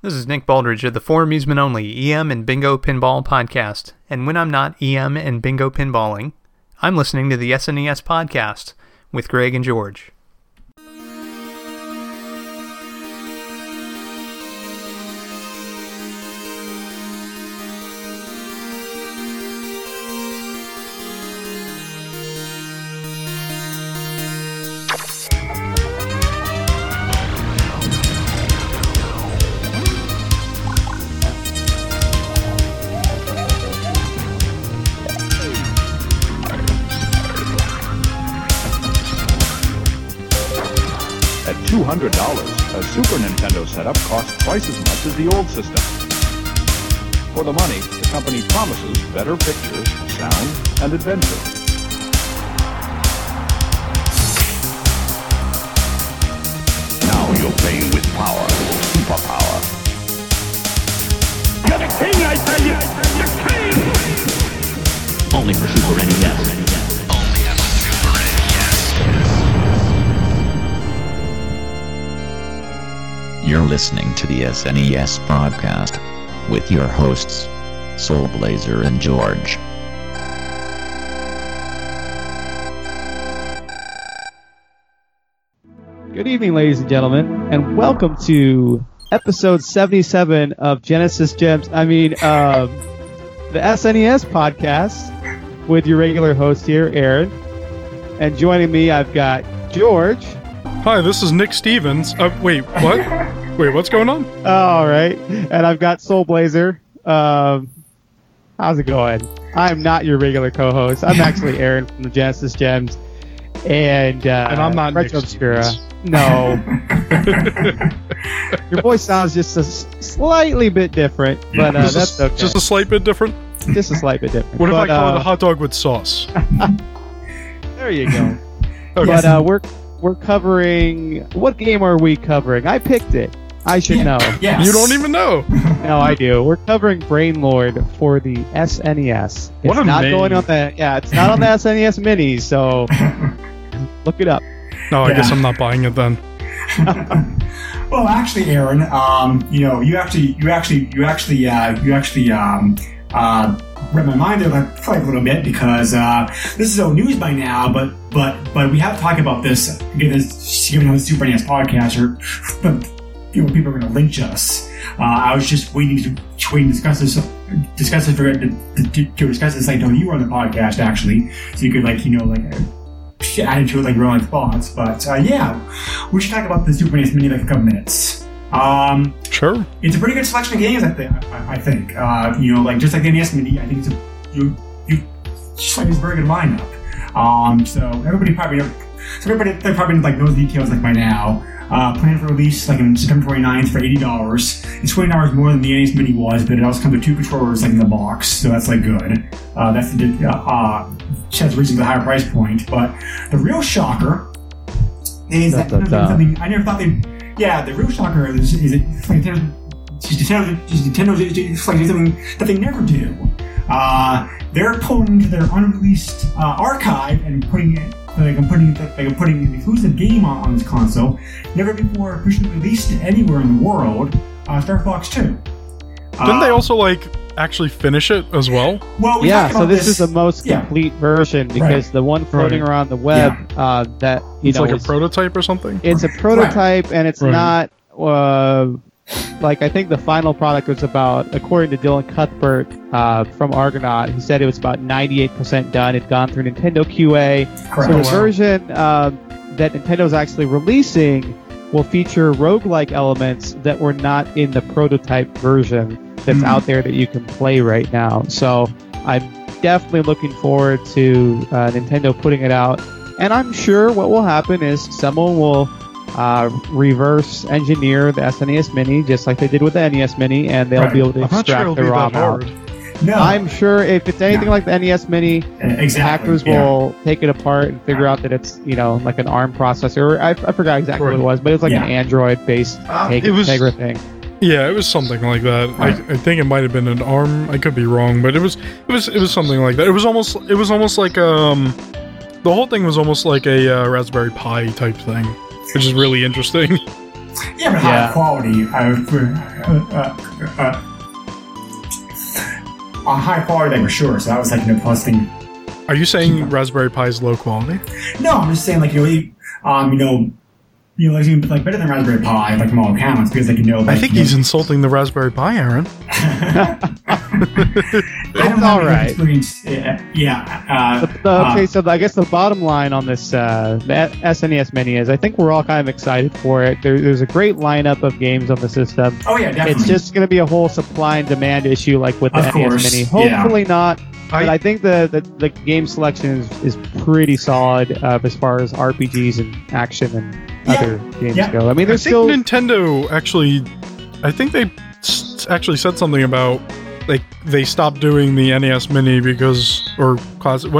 This is Nick Baldridge of the For Amusement Only EM and Bingo Pinball Podcast. And when I'm not EM and Bingo Pinballing, I'm listening to the SNES Podcast with Greg and George. $100, a Super Nintendo setup costs twice as much as the old system. For the money, the company promises better pictures, sound, and adventure. Now you're playing with power, superpower. You're the king, I tell you! The king! Only for Super NES. You're listening to the SNES Podcast with your hosts, Soul Blazer and George. Good evening, ladies and gentlemen, and welcome to episode 77 of Genesis Gems. The SNES Podcast with your regular host here, Aaron. And joining me, I've got George. Hi, this is Nick Stevens. Wait, what? Wait, what's going on? Oh, all right. And I've got Soul Blazer. How's it going? I'm not your regular co-host. I'm actually Aaron from the Genesis Gems. And I'm not Retro Obscura. No. Your voice sounds just a slightly bit different, but that's okay. Just a slight bit different? Just a slight bit different. What if I call it a hot dog with sauce? There you go. Okay. But we're covering... What game are we covering? I picked it. I should know. Yes. You don't even know. No, I do. We're covering Brain Lord for the SNES. It's not on the SNES Mini, so look it up. No, I guess I'm not buying it then. Well, actually, Aaron, you actually read my mind there probably a little bit because this is old news by now, but we have to talk about this given how the Super NES Podcast people are going to lynch us. I was just waiting to discuss this. I know you were on the podcast actually, so you could add into it your own thoughts. But we should talk about the Super NES Mini in a couple minutes. Sure. It's a pretty good selection of games, I think. Just like the NES Mini, I think it's a very good lineup. So everybody probably knows the details by now. Planned for release on September 29th for $80. It's $20 more than the NES Mini was, but it also comes with two controllers in the box, so that's good. That's the reason for the higher price point. But the real shocker is I never thought they'd. Yeah, the real shocker is Nintendo, that they never do. They're pulling into their unreleased archive and putting an exclusive game on this console, never before officially released anywhere in the world. Star Fox 2. Didn't they also actually finish it as well? Well, this is the most complete version because the one floating around the web that it's a prototype or something. It's a prototype, and it's not I think the final product was about, according to Dylan Cuthbert from Argonaut, who said it was about 98% done. It'd gone through Nintendo QA. Correct. So the version that Nintendo's actually releasing will feature roguelike elements that were not in the prototype version that's out there that you can play right now. So I'm definitely looking forward to Nintendo putting it out. And I'm sure what will happen is someone will reverse engineer the SNES Mini, just like they did with the NES Mini, and they'll be able to extract the ROM out. No. I'm sure if it's anything like the NES Mini, hackers will take it apart and figure out that it's an ARM processor. I forgot exactly what it was, but it was an Android-based Tegra thing. Yeah, it was something like that. I think it might have been an ARM. I could be wrong, but it was something like that. It was almost like the whole thing was almost like a Raspberry Pi type thing, which is really interesting. Yeah, but high quality. On high quality, they were sure, so that was like no plus thing. Are you saying Raspberry Pi is low quality? No, I'm just saying like you know, better than Raspberry Pi, like from all accounts, because they can know. Like, I think he's insulting the Raspberry Pi, Aaron. That's all right. So I guess the bottom line on this the SNES Mini is I think we're all kind of excited for it. There's a great lineup of games on the system. Oh yeah, definitely. It's just going to be a whole supply and demand issue, like with the NES Mini. Hopefully not. But I think the game selection is pretty solid as far as RPGs and action and other games go. I mean, there's still Nintendo actually. I think they actually said something about like they stopped doing the NES Mini because what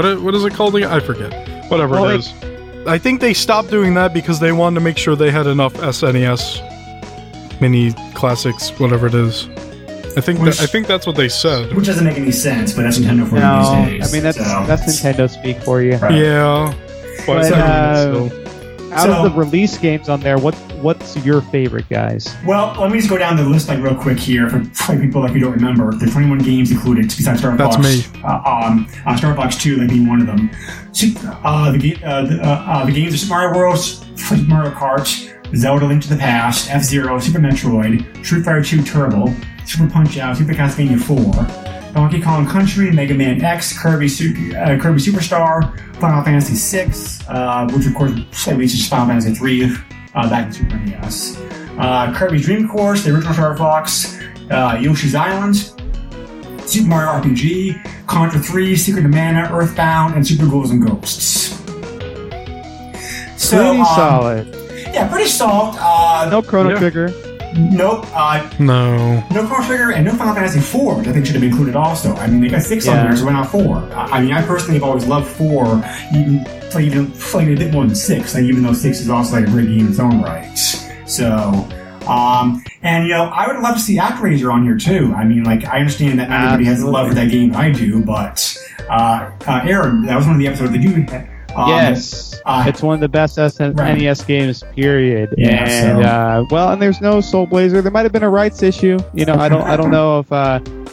is it called again? I forget. Whatever it is. I think they stopped doing that because they wanted to make sure they had enough SNES Mini classics, whatever it is. I think that's what they said. Which doesn't make any sense, but that's Nintendo for these days. I mean, that's Nintendo speak for you. Right. Yeah. But, out of the release games on there, what's your favorite, guys? Well, let me just go down the list like real quick here for people like you don't remember. There's 21 games included besides Star Fox. That's me. Star Fox 2 like being one of them. The games are Super Mario World, Super Mario Kart, Zelda: Link to the Past, F-Zero, Super Metroid, Street Fighter 2 Turbo, Super Punch-Out!, Super Castlevania 4, Donkey Kong Country, Mega Man X, Kirby Superstar, Final Fantasy 6, which of course releases Final Fantasy 3 back in Super NES, Kirby Dream Course, the original Star Fox, Yoshi's Island, Super Mario RPG, Contra 3, Secret of Mana, Earthbound, and Super Ghouls and Ghosts. So, pretty solid. Yeah, pretty solid. No Chrono Trigger. Nope. No Chrono Trigger and no Final Fantasy 4, which I think should have been included also. I mean, they got 6 on there, so why not 4? I mean, I personally have always loved 4, even playing a bit more than 6, like, even though 6 is also like a great game in its own right. So, and you know, I would love to see ActRaiser on here too. I mean, like, I understand that not everybody has a love for that game I do, but Aaron, that was one of the episodes that you had. Yes, it's one of the best NES games, period. Yeah, and and there's no Soul Blazer. There might have been a rights issue. You know, I don't know if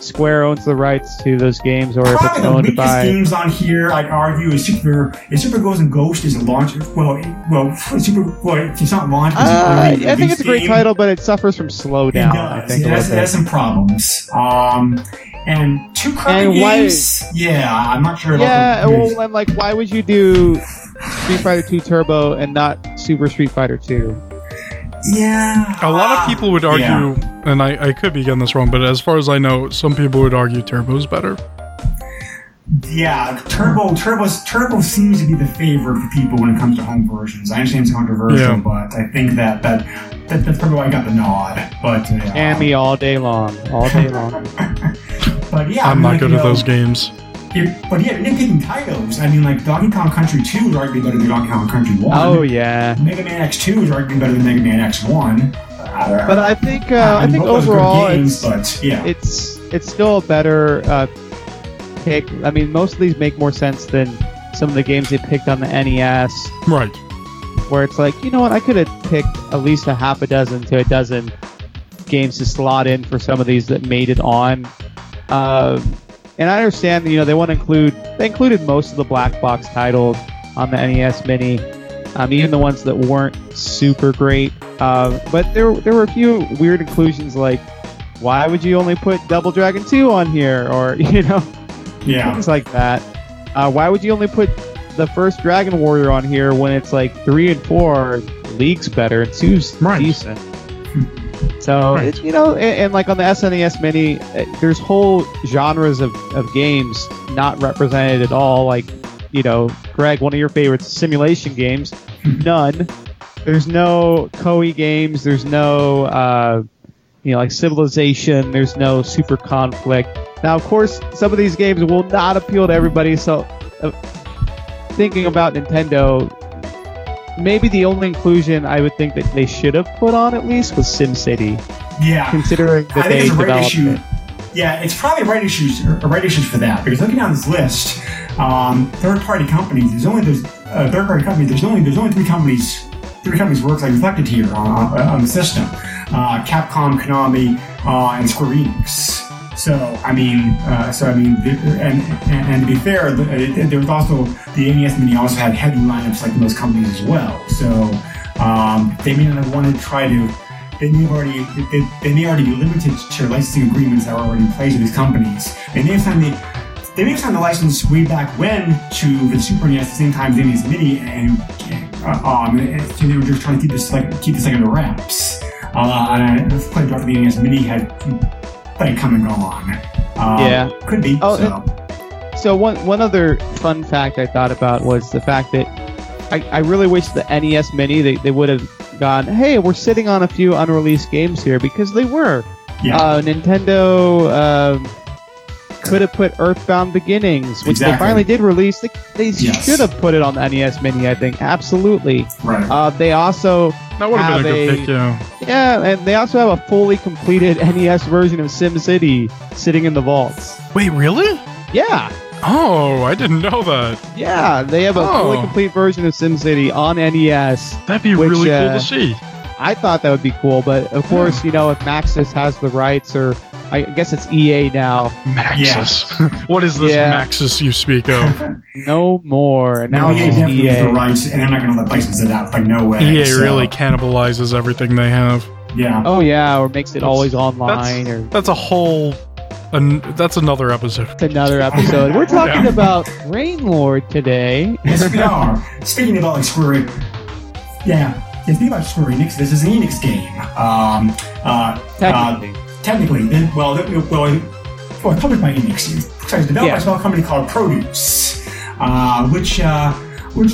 Square owns the rights to those games or probably if it's owned by. The biggest games on here, I'd argue, is Super Ghosts and Ghosts is launched. It's not launched. I think it's a great title, but it suffers from slowdown. I think it has some problems. And two crappy games? I'm not sure. And like, why would you do Street Fighter 2 Turbo and not Super Street Fighter 2? Yeah. A lot of people would argue, and I could be getting this wrong, but as far as I know, some people would argue Turbo's better. Yeah, Turbo seems to be the favorite for people when it comes to home versions. I understand it's controversial, but I think that's probably why I got the nod. But Hammy all day long. But yeah, I'm not good at those games. But yeah, nitpicking titles. I mean, like Donkey Kong Country 2 is arguably better than Donkey Kong Country 1. Oh yeah. Mega Man X 2 is arguably better than Mega Man X 1. But I think I think overall, games, it's still a better. I mean, most of these make more sense than some of the games they picked on the NES. Right. Where it's like, you know what, I could have picked at least a half a dozen to a dozen games to slot in for some of these that made it on. And I understand, you know, they included most of the black box titles on the NES Mini, even the ones that weren't super great. But there were a few weird inclusions, like, why would you only put Double Dragon 2 on here? Or, you know... Yeah. Things like that. Why would you only put the first Dragon Warrior on here when it's like 3 and 4 are leagues better and 2's decent? So, you know, and like on the SNES Mini, there's whole genres of games not represented at all. Like, you know, Greg, one of your favorites, simulation games, none. There's no Koei games. There's no, you know, like Civilization. There's no Super Conflict. Now, of course, some of these games will not appeal to everybody, so thinking about Nintendo, maybe the only inclusion I would think that they should have put on at least was SimCity. Yeah. Considering that they developed it. Yeah, it's probably right issues for that, because looking down this list, third-party companies, there's only 3 companies three companies were reflected here on the system. Capcom, Konami, and Square Enix. So to be fair, there was also the NES Mini also had heavy lineups like most companies as well. So they may not have wanted to try to. They may already be limited to licensing agreements that were already in place with these companies. They may have signed the license way back when to the Super NES at the same time as the NES Mini, and they were just trying to keep this under wraps. And I played Dr. the NES Mini had like come and go on. Could be. Oh, so one other fun fact I thought about was the fact that I really wish the NES Mini they would have gone, hey, we're sitting on a few unreleased games here, because they were. Yeah. Nintendo could have put Earthbound Beginnings, which exactly. They finally did release. They should have put it on the NES Mini, I think. Absolutely. Right. They also that would have been a good pick, yeah, and they also have a fully completed NES version of SimCity sitting in the vaults. Wait, really? Yeah. Oh, I didn't know that. Yeah, they have a fully complete version of SimCity on NES. That'd be really cool to see. I thought that would be cool, but of course, if Maxis has the rights, or I guess it's EA now. Maxis. Yeah. What is this Maxis you speak of? No more. Now EA definitely has the rights, and they're not going to let license it out by no way. EA really cannibalizes everything they have. Yeah. Oh, yeah, or makes it always online. That's a whole... that's another episode. We're talking about Brain Lord today. Yes, we are. Speaking about Square Enix. Yeah. Speaking about Square Enix, this is an Enix game. Technically. Well, published by Enix. It's developed by a small company called Produce, which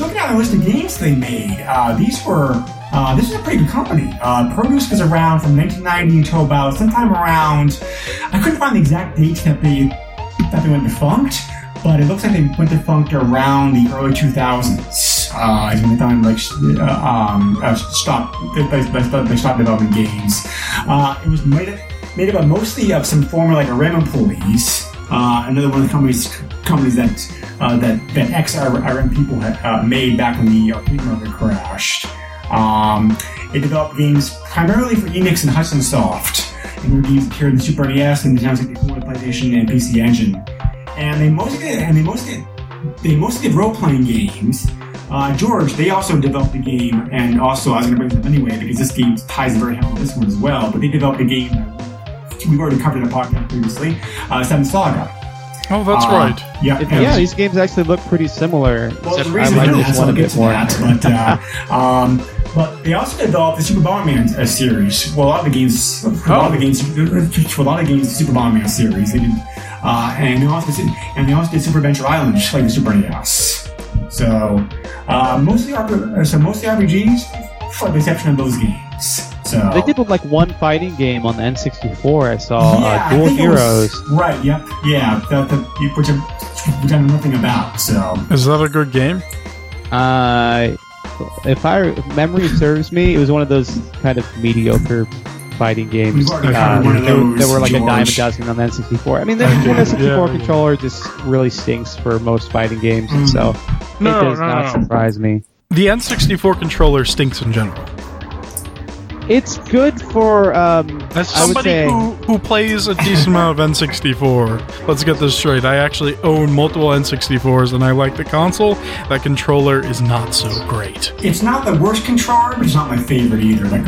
looking at a list of games they made. This is a pretty good company. Produce was around from 1990 until about sometime around. I couldn't find the exact date that they went defunct, but it looks like they went defunct around the early 2000s. Is when they found stopped developing games. It was made up mostly of some former Rem employees. Another one of the companies that ex-Rem people had made back when the arcade market crashed. It developed games primarily for Enix and Hudson Soft, and games appeared in the Super NES and the Nintendo 64, PlayStation, and PC Engine. And they mostly did role-playing games. George, they also developed the game, and also I was going to bring this up anyway because this game ties very heavily with this one as well. But they developed a game that we've already covered in a podcast previously, Seven Saga. Oh, that's right. Yeah, these games actually look pretty similar. Well, the reason I like this one a bit more. But they also developed the Super Bomberman series. Well, a lot of the games, the Super Bomberman series. They did, and they also did Super Adventure Island, just like the Super NES. So mostly RPGs, for the exception of those games. So they did one fighting game on the N64. I saw Duel Heroes. Right. Yep. Yeah. Which I know nothing about. So is that a good game? If memory serves me, it was one of those kind of mediocre fighting games. There were a dime a dozen on the N64. I mean, the N64 controller just really stinks for most fighting games, and so it does not surprise me. The N64 controller stinks in general. It's good for, as somebody who plays a decent amount of N64, let's get this straight. I actually own multiple N64s, and I like the console. That controller is not so great. It's not the worst controller, but it's not my favorite either. I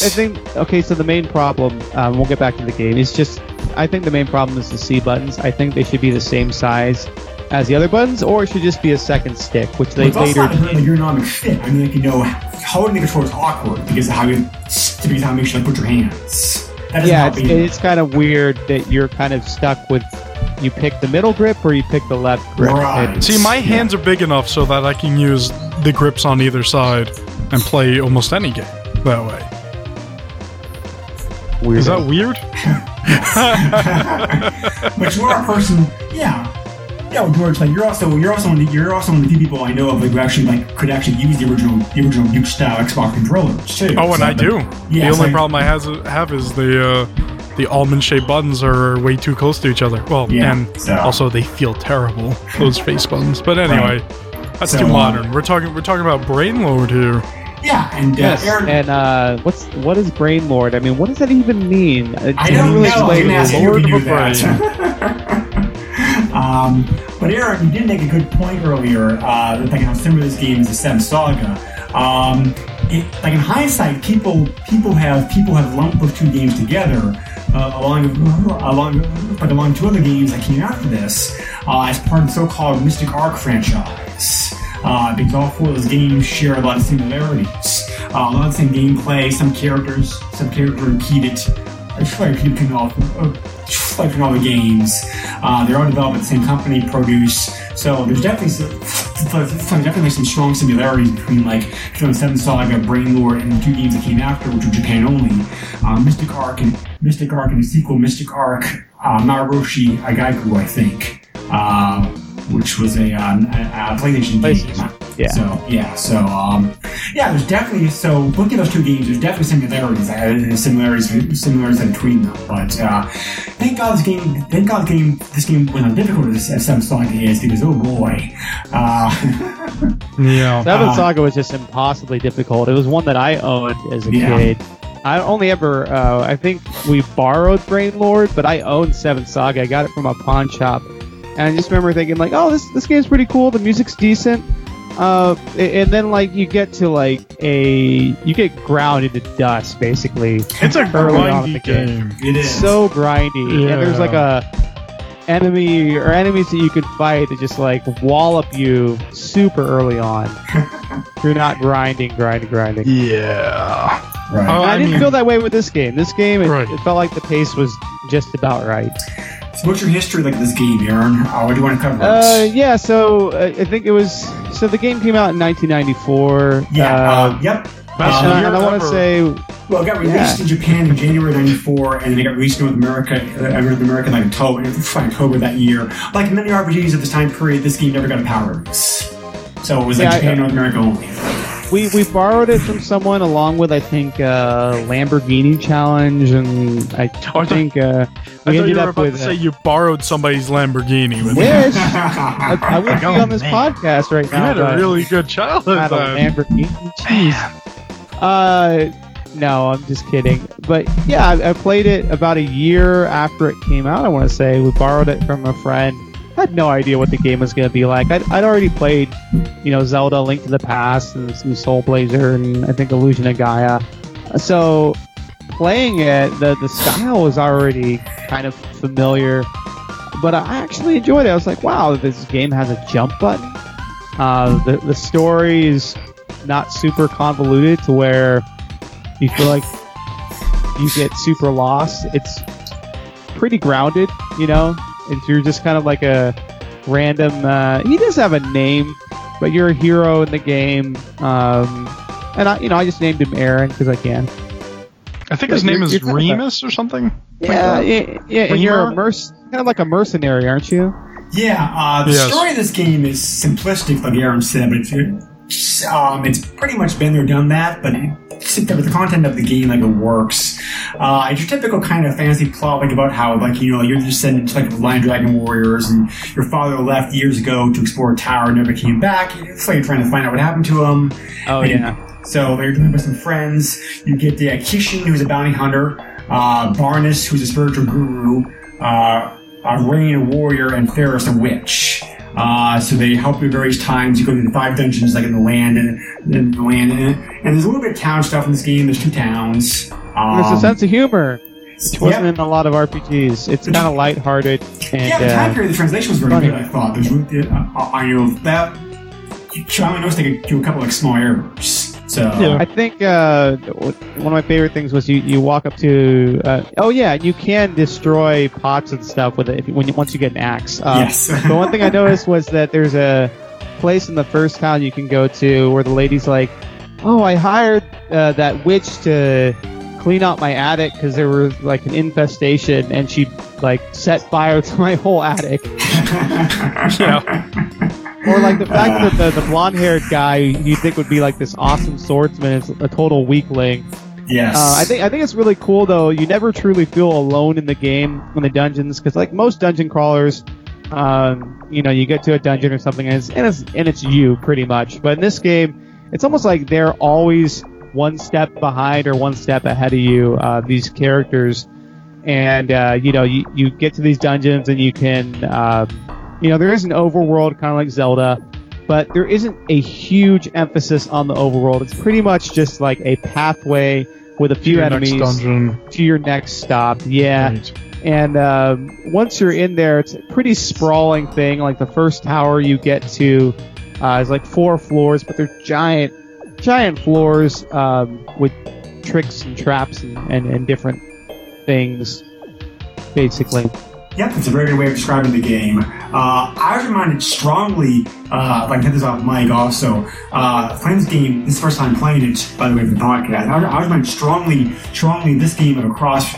think... Okay, so the main problem, we'll get back to the game, is just... I think the main problem is the C buttons. I think they should be the same size as the other buttons, or it should just be a second stick, which they later... It's also not an ergonomic fit. I mean, holding the controller is awkward because of how you should put your hands. It's kind of weird that you're kind of stuck with... You pick the middle grip or you pick the left grip. Right. See, my hands are big enough so that I can use the grips on either side and play almost any game that way. Weirdo. Is that weird? But you are a person... Yeah. Yeah, well, George, you're also one of the few people I know of who actually could use the original Duke style Xbox controllers too. Oh, and I do. Yeah, the only problem I have is the almond shaped buttons are way too close to each other. Well, also they feel terrible, those face buttons. But anyway, that's too modern. We're talking about Brain Lord here. Yeah, and Aaron, and what is Brain Lord? I mean, what does that even mean? I don't know. I didn't ask you to do that. But Aaron, you did make a good point earlier that like how similar this game is to Seven Saga. Like in hindsight, people have lumped those two games together along two other games that came after this as part of the so-called Mystic Arc franchise. Because all four of those games share a lot of similarities. A lot of the same gameplay, some characters repeated. It's like repeated in all the games. They're all developed at the same company, Produce. So there's definitely some strong similarities between like Seven Saga, Brain Lord, and the two games that came after, which were Japan only. Mystic Arc and the sequel, Mystic Arc Maruroshi Agaiku, I think. Which was a PlayStation game. Yeah. So there's definitely, so looking at those two games, there's definitely similarities between them. But thank God this game went on difficult as Seven Saga is, because oh boy. Yeah. Seven Saga was just impossibly difficult. It was one that I owned as a kid. I only ever, I think we borrowed Brain Lord, but I owned Seven Saga. I got it from a pawn shop. And I just remember thinking, like, oh, this game's pretty cool. The music's decent. And then, like, you get to, like, you get ground into dust, basically. It's a grindy game. It is. So grindy. Yeah. And there's, like, enemies that you could fight that just, like, wallop you super early on. You're not grinding. Yeah. Right. I didn't feel that way with this game. This game, it felt like the pace was just about right. So what's your history like this game, Aaron? What do you want to cover? I think it was... So the game came out in 1994. Yeah, yep. And I want to say... Well, it got released in Japan in January 94, and then it got released in North America in October that year. Like many RPGs at this time period, this game never got a power release. So it was Japan and North America only. We borrowed it from someone along with, I think, Lamborghini Challenge, and I thought you were about to say you borrowed somebody's Lamborghini. With wish! I wouldn't be on this podcast right now. You had a really good childhood. Not a Lamborghini. Jeez. No, I'm just kidding. But yeah, I played it about a year after it came out, I want to say. We borrowed it from a friend. I had no idea what the game was going to be like. I'd already played, Zelda, Link to the Past, and some Soul Blazer, and I think Illusion of Gaia. So playing it, the style was already kind of familiar, but I actually enjoyed it. I was like, wow, this game has a jump button. The story is not super convoluted to where you feel like you get super lost. It's pretty grounded, and you're just kind of like a random... he does have a name, but you're a hero in the game. And I just named him Aaron because I can. I think his name is Remus or something. Yeah. And you're kind of like a mercenary, aren't you? Yeah. The story of this game is simplistic, like Aaron said, but it's pretty much been there, done that, but except with the content of the game, like, it works. It's your typical kind of fantasy plot, like, about how, like, you're descended to, like, Lion Dragon Warriors, and your father left years ago to explore a tower and never came back. It's like you're trying to find out what happened to him. Oh, and yeah. So they're doing it with some friends. You get the Kishin, who's a bounty hunter, Barnes, who's a spiritual guru, Rain, a warrior, and Ferris, a witch. So they help you at various times. You go through the 5 dungeons, like in the land, and there's a little bit of town stuff in this game. There's 2 towns. There's a sense of humor, which wasn't in a lot of RPGs. It's kind of lighthearted. And, the time period, the translation was very funny. Good. I thought I noticed they could do a couple like small errors. So yeah. I think one of my favorite things was you walk up to you can destroy pots and stuff with it once you get an axe. Yes. But one thing I noticed was that there's a place in the first town you can go to where the lady's like, "Oh, I hired that witch to clean out my attic because there was like an infestation, and she like set fire to my whole attic." Yeah. Or, like, the fact that the blonde-haired guy you think would be, like, this awesome swordsman is a total weakling. Yes. I think it's really cool, though. You never truly feel alone in the game, in the dungeons, because, like, most dungeon crawlers, you get to a dungeon or something, and it's you, pretty much. But in this game, it's almost like they're always one step behind or one step ahead of you, these characters. And, you know, you get to these dungeons and you can, you know, there is an overworld kind of like Zelda, but there isn't a huge emphasis on the overworld. It's pretty much just like a pathway with a few enemies to your next stop. Yeah. Right. And once you're in there, it's a pretty sprawling thing. Like the first tower you get to is like 4 floors, but they're giant floors with tricks and traps and different things, basically. Yep, it's a very good way of describing the game. I was reminded strongly, like I said this off mic also, playing this game, this first time playing it, by the way, for the podcast, I was reminded strongly this game is a cross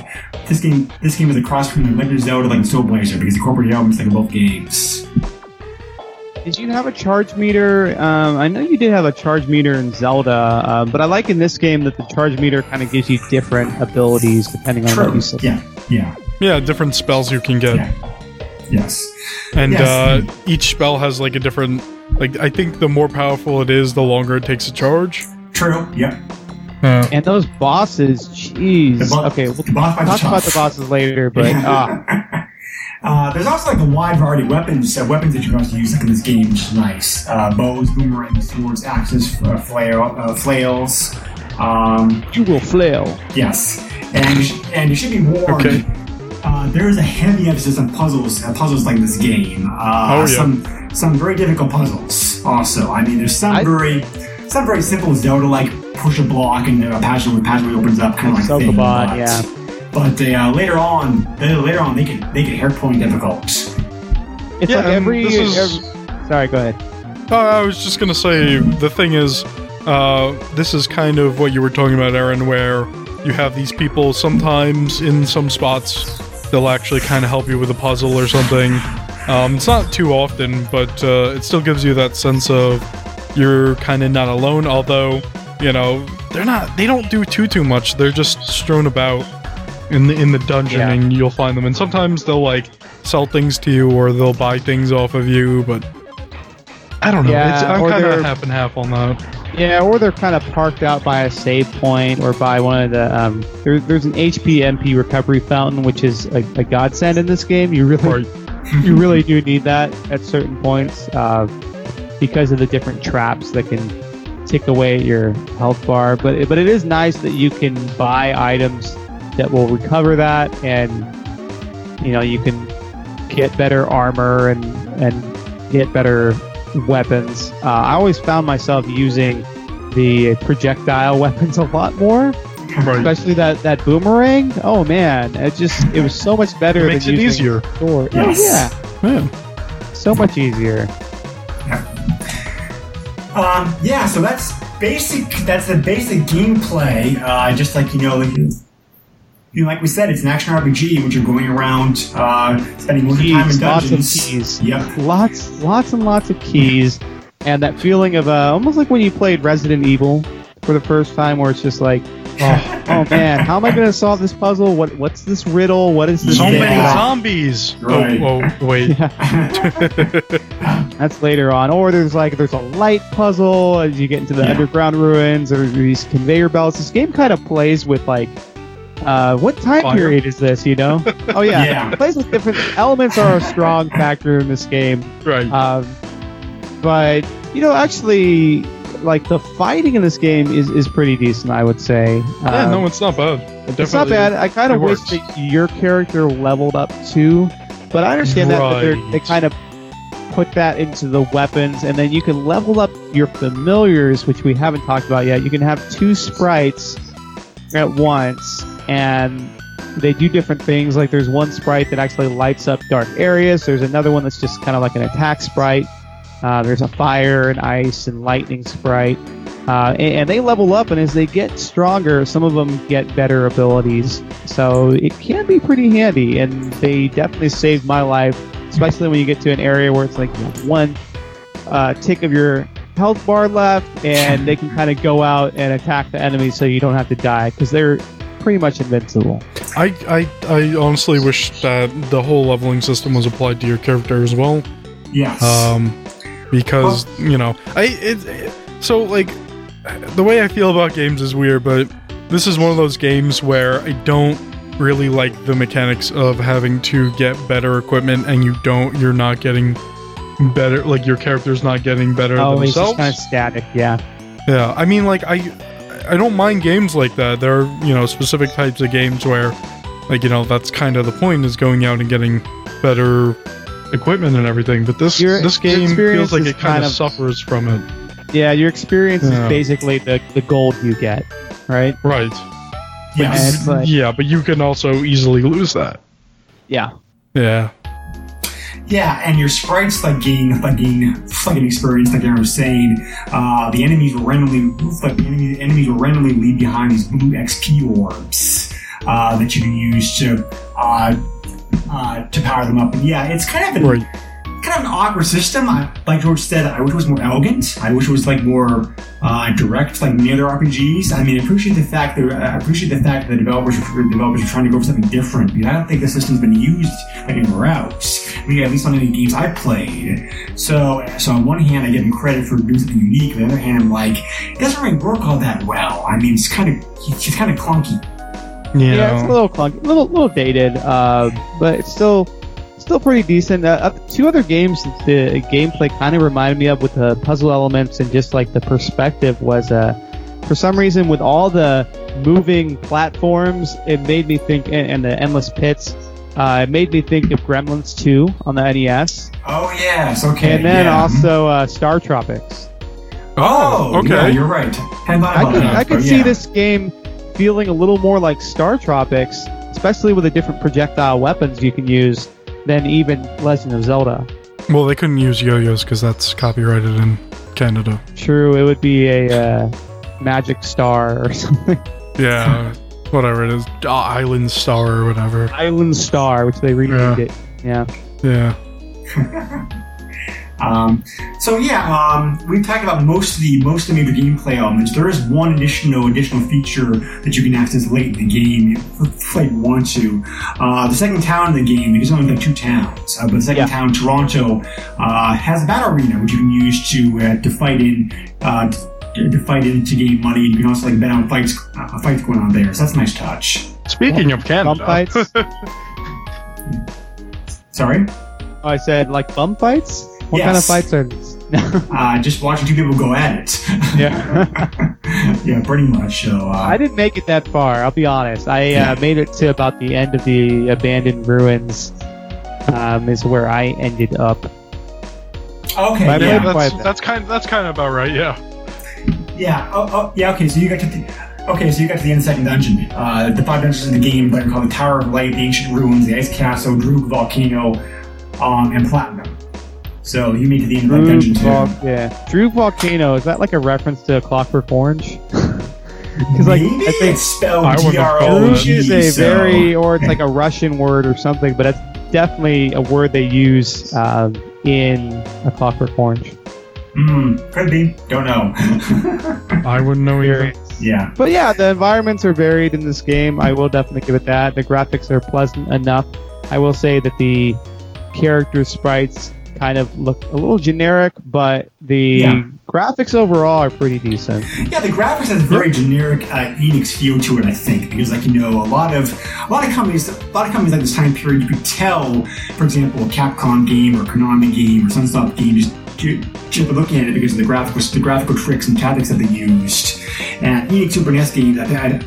between Legend of Zelda and like Soul Blazer, because the corporate elements like both games. Did you have a charge meter? I know you did have a charge meter in Zelda, but I like in this game that the charge meter kind of gives you different abilities depending on what you select. Yeah, different spells you can get. Yeah. Yes. Each spell has like a different, like I think the more powerful it is, the longer it takes to charge. True. Yeah. And those bosses, jeez. Okay, we'll talk about the bosses later, but. There's also like a wide variety of weapons that you can also use like in this game, which is nice. Bows, boomerangs, swords, axes, flails. You will flail. Yes, and you should be warned. Okay. There is a heavy emphasis on puzzles like this game. Some very difficult puzzles. Also, I mean, there's some very simple Zelda like push a block and a passageway opens up, kind of like thing. But, yeah. But later on, they get hair-pulling difficult. It's like Sorry, go ahead. I was just gonna say the thing is, this is kind of what you were talking about, Aaron, where you have these people sometimes in some spots they'll actually kind of help you with a puzzle or something. It's not too often, but it still gives you that sense of you're kind of not alone. Although, you know, they don't do too much. They're just strewn about in the dungeon, and you'll find them, and sometimes they'll like sell things to you or they'll buy things off of you, but I don't know. I'm kind of half and half on that. Yeah, or they're kind of parked out by a save point or by one of the there's an HP MP recovery fountain, which is a godsend in this game. You really do need that at certain points because of the different traps that can tick away at your health bar, but it is nice that you can buy items that will recover that, and you know, you can get better armor and get better weapons. I always found myself using the projectile weapons a lot more, especially that boomerang. Oh man, it was so much better. It makes it easier. Yes. Oh, yeah, so much easier. Yeah. So that's basic. That's the basic gameplay. Just like like we said, it's an action RPG, which you're going around spending more time in dungeons. Lots of keys. Yep. Lots and lots of keys. And that feeling of almost like when you played Resident Evil for the first time, where it's just like, oh man, how am I going to solve this puzzle? What's this riddle? What is this? So many zombies! Right. Oh, wait. That's later on. Or there's a light puzzle as you get into the underground ruins, or these conveyor belts. This game kind of plays with like, what time period is this, you know? Oh, yeah. It plays with different elements are a strong factor in this game. Right. But, you know, actually, like, the fighting in this game is pretty decent, I would say. Yeah, no, it's not bad. It's not bad. I kind of wish that your character leveled up, too. But I understand that they kind of put that into the weapons. And then you can level up your familiars, which we haven't talked about yet. You can have 2 sprites at once, and they do different things. Like there's one sprite that actually lights up dark areas. There's another one that's just kind of like an attack sprite. There's a fire and ice and lightning sprite, and they level up, and as they get stronger, some of them get better abilities, so it can be pretty handy. And they definitely saved my life, especially when you get to an area where it's like one tick of your health bar left, and they can kind of go out and attack the enemy so you don't have to die, because they're pretty much invincible. I honestly wish that the whole leveling system was applied to your character as well. Yes. Because, you know, so like the way I feel about games is weird, but this is one of those games where I don't really like the mechanics of having to get better equipment, and you're not getting better, like your character's not getting better themselves. Oh, it's kind of static, yeah. Yeah, I mean, like, I don't mind games like that. There are, you know, specific types of games where, like, you know, that's kind of the point, is going out and getting better equipment and everything, but this game feels like it kind of suffers from it. Yeah, your experience is basically the gold you get, right? Right. Yeah, it's like, yeah, but you can also easily lose that. Yeah. Yeah. Yeah, and your sprites like gain fucking experience, like Aaron was saying. The enemies will randomly leave behind these blue XP orbs that you can use to power them up. And yeah, it's kind of an awkward system. Like George said, I wish it was more elegant. I wish it was like more direct, like many other RPGs. I mean, I appreciate the fact that the developers are trying to go for something different. But I don't think the system's been used anywhere else. I mean, at least on any games I played. So on one hand, I give them credit for doing something unique. On the other hand, I'm like, it doesn't really work all that well. I mean, it's kind of clunky. Yeah, it's a little clunky, little dated, but it's still pretty decent. Two other games that the gameplay kind of reminded me of with the puzzle elements and just like the perspective was, for some reason, with all the moving platforms, it made me think, and the endless pits, it made me think of Gremlins 2 on the NES. Oh yes, okay. And then also Star Tropics. Oh, okay. Yeah, you're right. I could see this game feeling a little more like Star Tropics, especially with the different projectile weapons you can use, than even Legend of Zelda. Well, they couldn't use yo-yos because that's copyrighted in Canada. True, it would be a Magic Star or something. Yeah, whatever it is. Island Star or whatever. Island Star, which they renamed it. Yeah. Yeah. We've talked about most of the major gameplay elements. There is one additional feature that you can access late in the game if you want to. The second town in the game, because only like two towns, but the second town, Toronto, has a battle arena which you can use to fight in. To fight in to gain money, and you can also like bet on fights going on there. So that's a nice touch. Speaking of Canada, fights. Sorry, I said like bum fights. What kind of fights are these? Just watching two people go at it. Yeah. Yeah, pretty much. So, I didn't make it that far, I'll be honest. I made it to about the end of the abandoned ruins, is where I ended up. Okay, that's kind of about right, yeah. Yeah, okay, so you got to... so you got to the end of the second dungeon. The five dungeons in the game that are called the Tower of Light, the Ancient Ruins, the Ice Castle, Droog Volcano, and Platinum. So you made it to the end of Dungeon 2. Yeah. Droog Volcano, is that like a reference to Clockwork Orange? Because like I think it's spelled Droog is a very, or it's like a Russian word or something, but that's definitely a word they use in a Clockwork Orange. Could be. Don't know. I wouldn't know either. Yeah. But yeah, the environments are varied in this game. I will definitely give it that. The graphics are pleasant enough. I will say that the character sprites kind of look a little generic, but the graphics overall are pretty decent. Yeah, the graphics has a very generic Enix feel to it, I think, because like, you know, a lot of companies at this time period, you could tell, for example, a Capcom game or Konami game or Sunsoft game just by looking at it because of the graphical tricks and tactics that they used. And Enix Super NES games, I feel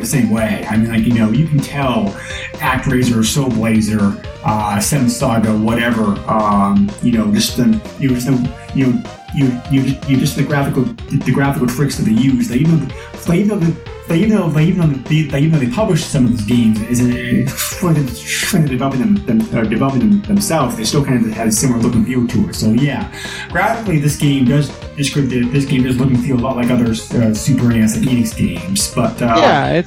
the same way. I mean, like, you know, you can tell ActRaiser, Soul Blazer, Seven Saga, whatever, just the graphical tricks that they use. Even though they published some of these games, developing them themselves, they still kind of had a similar look and feel to it. So yeah, graphically, this game does look and feel a lot like other Super NES and Enix games. But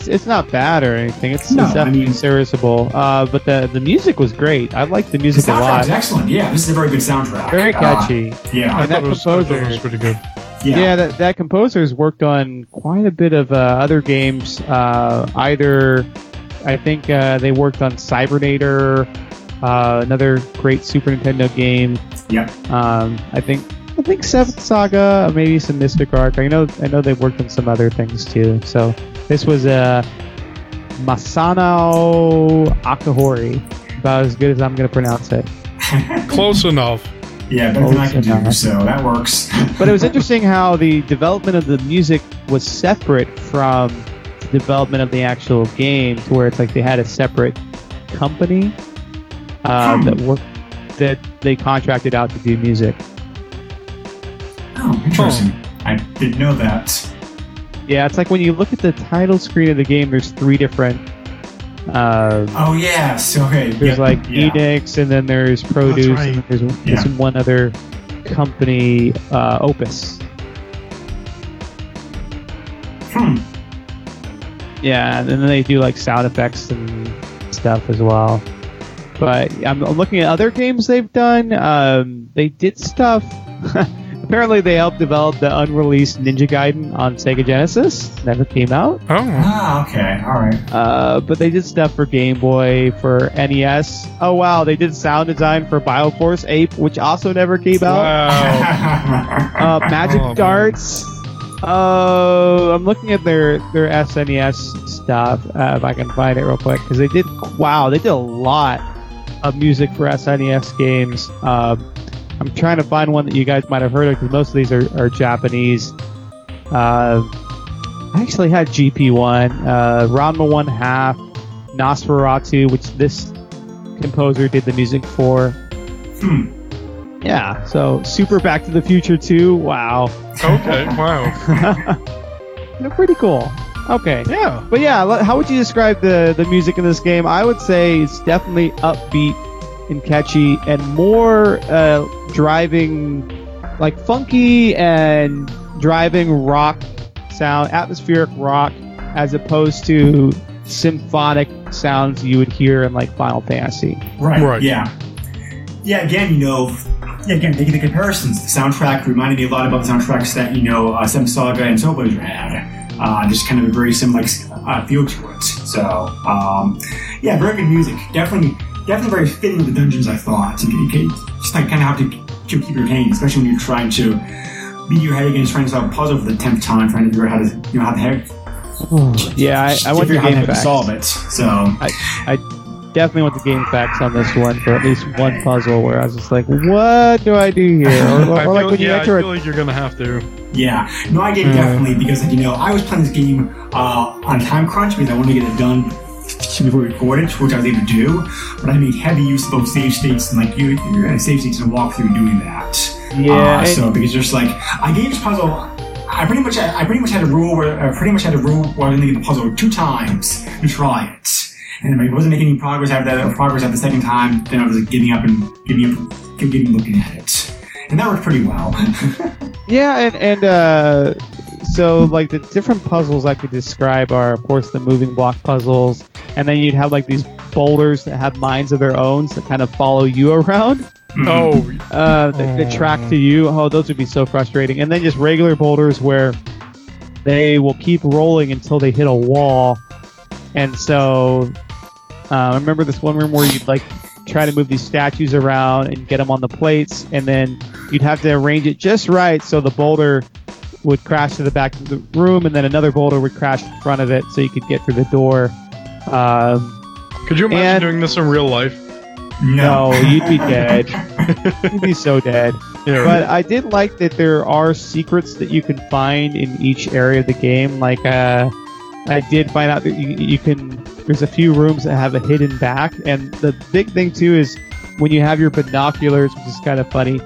it's not bad or anything. It's definitely serviceable. But the music was great. I liked the music a lot. The soundtrack was excellent. Yeah, this is a very good soundtrack. Very catchy. Yeah, and that composer was pretty good. Yeah, that composer's worked on quite a bit of other games. I think they worked on Cybernator, another great Super Nintendo game. Yeah. I think I think Seven Saga, maybe some Mystic Arc. I know they've worked on some other things too. So this was Masano Akahori, about as good as I'm going to pronounce it. Close enough. Yeah, better than I can do, so that works. But it was interesting how the development of the music was separate from the development of the actual game, to where it's like they had a separate company that they contracted out to do music. Oh, interesting. I didn't know that. Yeah, it's like when you look at the title screen of the game, there's three different... There's Enix, and then there's Produce, and there's one other company, Opus. Yeah, and then they do like sound effects and stuff as well. But I'm looking at other games they've done. They did stuff. Apparently, they helped develop the unreleased Ninja Gaiden on Sega Genesis. Never came out. Oh, okay, all right. But they did stuff for Game Boy, for NES. Oh, wow, they did sound design for Bioforce Ape, which also never came out. Wow. Magic Darts. I'm looking at their SNES stuff, if I can find it real quick, because they did a lot of music for SNES games. I'm trying to find one that you guys might have heard of, because most of these are Japanese. I actually had GP1, Ranma 1/2, Nosferatu, which this composer did the music for. Yeah, so Super Back to the Future 2, wow. Okay, wow. They're pretty cool. Okay. Yeah. But yeah, how would you describe the music in this game? I would say it's definitely upbeat and catchy, and more driving, like funky and driving rock sound, atmospheric rock, as opposed to symphonic sounds you would hear in like Final Fantasy. Right. Yeah. Again, taking the comparisons, the soundtrack reminded me a lot about the soundtracks that Seven Saga and Soul Blazer had. Just kind of a very similar feel to it. So, very good music. Definitely very fitting with the dungeons, I thought. You just like kind of have to keep your pain, especially when you're trying to beat your head against trying to solve a puzzle for the 10th time, trying to figure out how the heck. I want your game facts. Solve it. So I definitely want the game facts on this one for at least one puzzle where I was just like, what do I do here? I feel like you're gonna have to. Yeah, no, I did definitely, because I was playing this game on time crunch because I wanted to get it done before we recorded, which I was able to do, but I made heavy use of both save states and you're going to save states and walk through doing that. Yeah. So because just like I gave this puzzle, I pretty much had a rule where I didn't get the puzzle 2 times to try it, and if I wasn't making any progress at the second time, then I was like, giving up, looking at it, and that worked pretty well. So, like, the different puzzles I could describe are, of course, the moving block puzzles, and then you'd have, like, these boulders that have minds of their own that kind of follow you around. They track to you. Oh, those would be so frustrating. And then just regular boulders where they will keep rolling until they hit a wall. And so, I remember this one room where you'd, like, try to move these statues around and get them on the plates, and then you'd have to arrange it just right so the boulder would crash to the back of the room, and then another boulder would crash in front of it so you could get through the door. Could you imagine doing this in real life? No, you'd be dead. You'd be so dead. Yeah, but I did like that there are secrets that you can find in each area of the game. Like, I did find out that you can... There's a few rooms that have a hidden back, and the big thing, too, is when you have your binoculars, which is kind of funny,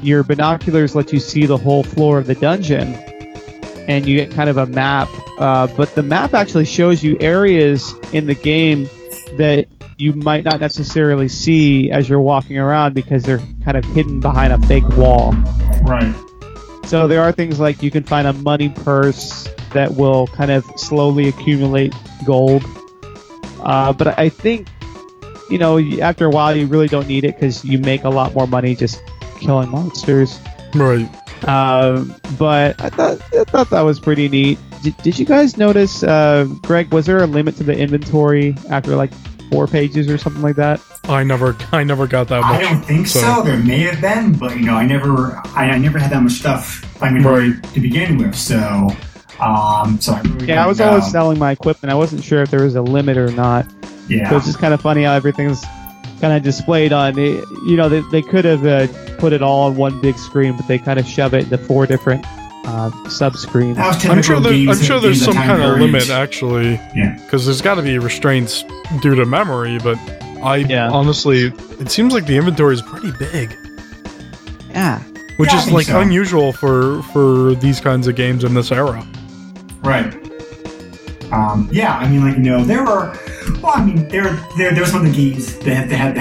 your binoculars let you see the whole floor of the dungeon, and you get kind of a map. But the map actually shows you areas in the game that you might not necessarily see as you're walking around because they're kind of hidden behind a fake wall. Right. So there are things like you can find a money purse that will kind of slowly accumulate gold. But I think, after a while you really don't need it because you make a lot more money just killing monsters. Right. But I thought that was pretty neat. Did you guys notice, Greg, was there a limit to the inventory after like 4 pages or something like that? I never got that much. I don't think so. There may have been, but you know, I never had that much stuff to begin with. So, I was always selling my equipment. I wasn't sure if there was a limit or not. Yeah, so it's just kind of funny how everything's kind of displayed on. You know, they could have put it all on one big screen, but they kind of shove it into 4 different sub-screen. I'm sure there's some kind of limit, actually. Yeah. Because there's got to be restraints due to memory, but honestly, it seems like the inventory is pretty big. Yeah. Which is, like, unusual for these kinds of games in this era. Right. There's some of the games that had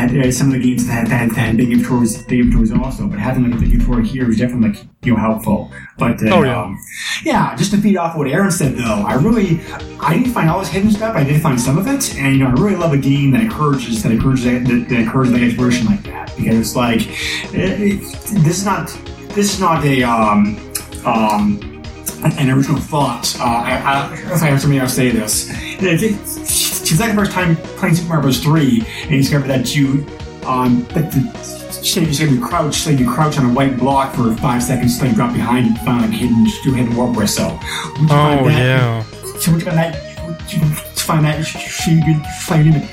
big inventories also, but having like the inventory here was definitely helpful. But just to feed off what Aaron said though, I didn't find all this hidden stuff. I did find some of it, and I really love a game that encourages like exploration like that, because it's like this is not an original thought. I heard somebody else say this. It's like the first time playing Super Mario Bros. 3, and you discover that you crouch on a white block for 5 seconds, then you drop behind and find hidden warp whistle. You find everything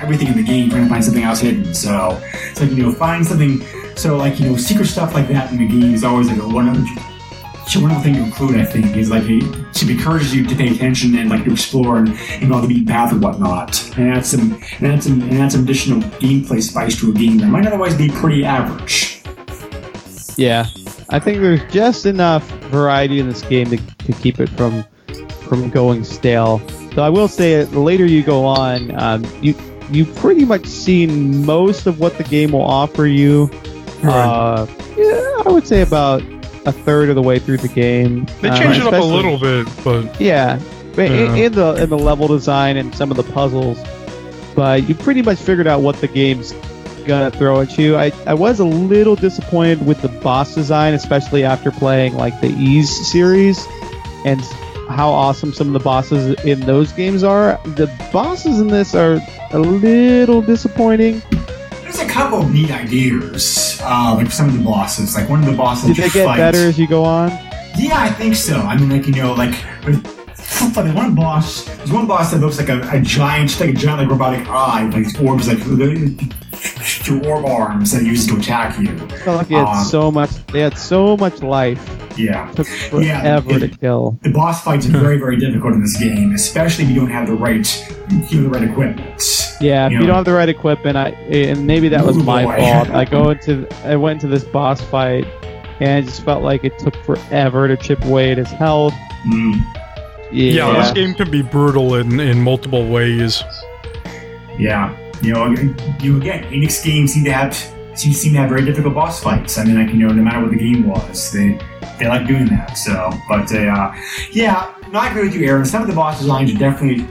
in the game trying to find something else hidden. So it's like find something. So secret stuff like that in the game is always like a one thing to include, I think, is it encourages you to pay attention and to explore and all the beaten path and whatnot, and add some additional gameplay spice to a game that might otherwise be pretty average. Yeah, I think there's just enough variety in this game to keep it from going stale. So I will say, the later you go on, you've pretty much seen most of what the game will offer you. Right. I would say about 1/3 of the way through the game. They changed it up a little bit, but in the level design and some of the puzzles, but you pretty much figured out what the game's gonna throw at you. I was a little disappointed with the boss design, especially after playing the Ease series and how awesome some of the bosses in those games are. The bosses in this are a little disappointing. There's a couple of neat ideas, some of the bosses. One of the bosses. Did they get better as you go on? Yeah, I think so. There's one boss that looks like a giant robotic eye, orbs, two orb arms that it uses to attack you. I felt like they had so much life. Yeah. It took forever to kill. The boss fights are very, very difficult in this game, especially if you don't have the right equipment. Yeah, if you don't have the right equipment, maybe that was my fault. I went into this boss fight, and I just felt like it took forever to chip away at his health. Mm. Yeah, this game can be brutal in multiple ways. Yeah. Enix games seem to have very difficult boss fights. No matter what the game was, they like doing that. So, I agree with you, Aaron. Some of the boss designs are definitely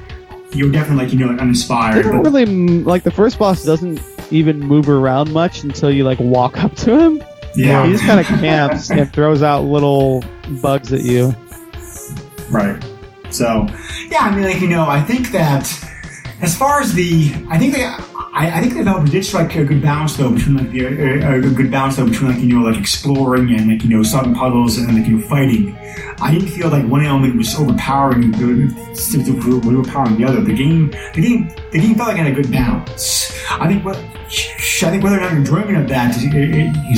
uninspired. The first boss doesn't even move around much until you walk up to him. Yeah, he just kind of camps and throws out little bugs at you. Right. So, I think that as far as I think the developer did strike a good balance though between exploring and solving puzzles and fighting. I didn't feel one element was overpowering the other. The game felt like it had a good balance. I think whether or not you're enjoying of that is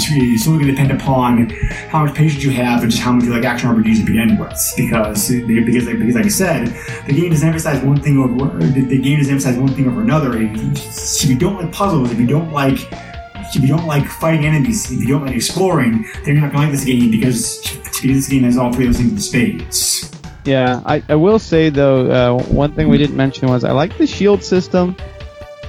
still going to depend upon how much patience you have and just how much you like action RPGs to begin with. Because like I said, the game doesn't emphasize one thing over another. If you don't like puzzles, if you don't like fighting enemies, if you don't like exploring, then you're not going to like this game because this game has all 3 of those things in spades. Yeah, I will say though, one thing we didn't mention was I like the shield system.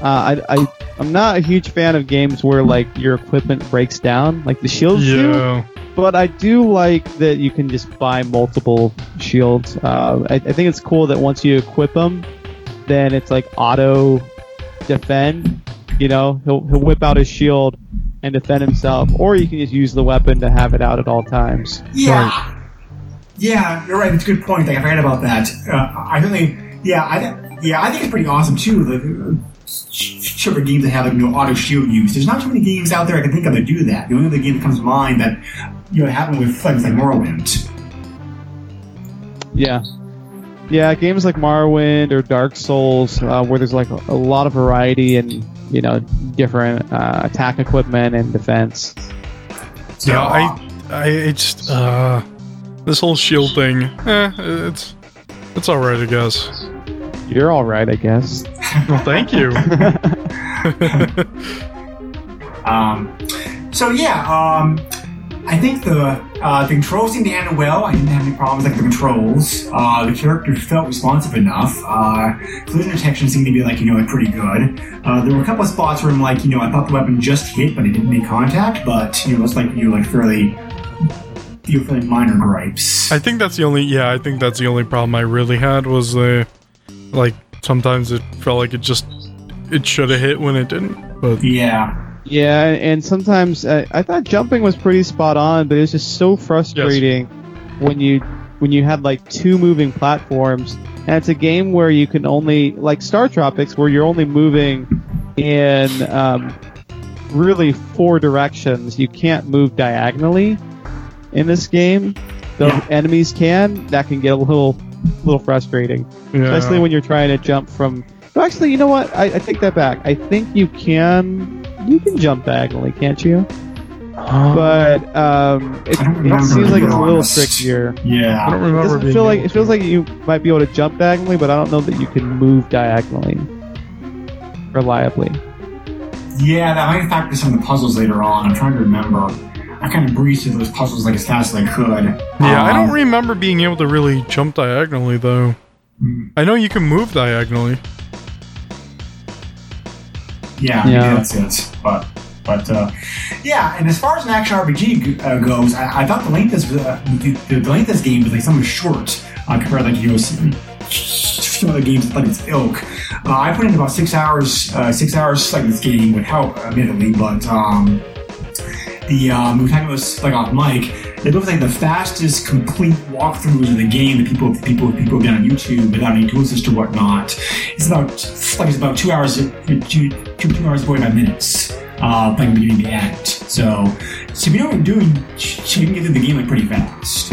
I'm not a huge fan of games where your equipment breaks down, like the shields do. But I do like that you can just buy multiple shields. I think it's cool that once you equip them, then it's auto defend. He'll whip out his shield and defend himself, or you can just use the weapon to have it out at all times. Yeah, right. Yeah, you're right. It's a good point. I forgot about that. I think it's pretty awesome too. sort of game that have like no auto shield use. There's not too many games out there I can think of that do that. The only other game that comes to mind that happened with things like Morrowind. Yeah. Yeah, games like Morrowind or Dark Souls, where there's like a lot of variety and different attack equipment and defense. So, yeah, I this whole shield thing, it's all right, I guess. You're all right, I guess. Well, thank you. I think the controls seemed to handle well. I didn't have any problems with the controls. The character felt responsive enough. Collision detection seemed to be pretty good. There were a couple of spots where I'm I thought the weapon just hit, but it didn't make contact. But it's fairly minor gripes. I think that's the only problem I really had was sometimes it felt like it should have hit when it didn't. But yeah. Yeah, and sometimes I thought jumping was pretty spot on, but it was just so frustrating when you had two moving platforms, and it's a game where you can only Star Tropics, where you're only moving in really four directions. You can't move diagonally in this game. Though enemies can. That can get a little frustrating, especially when you're trying to jump from. Well, actually, you know what? I take that back. I think you can. You can jump diagonally, can't you? But it seems like it's a little trickier. Yeah, I don't remember. It feels like you might be able to jump diagonally, but I don't know that you can move diagonally reliably. Yeah, that might factor some of the puzzles later on. I'm trying to remember. I kind of breezed through those puzzles as fast as I could. Yeah, I don't remember being able to really jump diagonally though. I know you can move diagonally. Yeah, that's it. But yeah. And as far as an action RPG goes, I thought the length of this game was somewhat short compared to some other games like its ilk. I put in about 6 hours. 6 hours this game would help, admittedly, but we were talking about off mic. It looks the fastest complete walkthroughs of the game that people get on YouTube without any tool assist or whatnot. It's about 2 hours, 2 hours 45 minutes, from the beginning to end. So if you know what you're doing, you can get through the game pretty fast.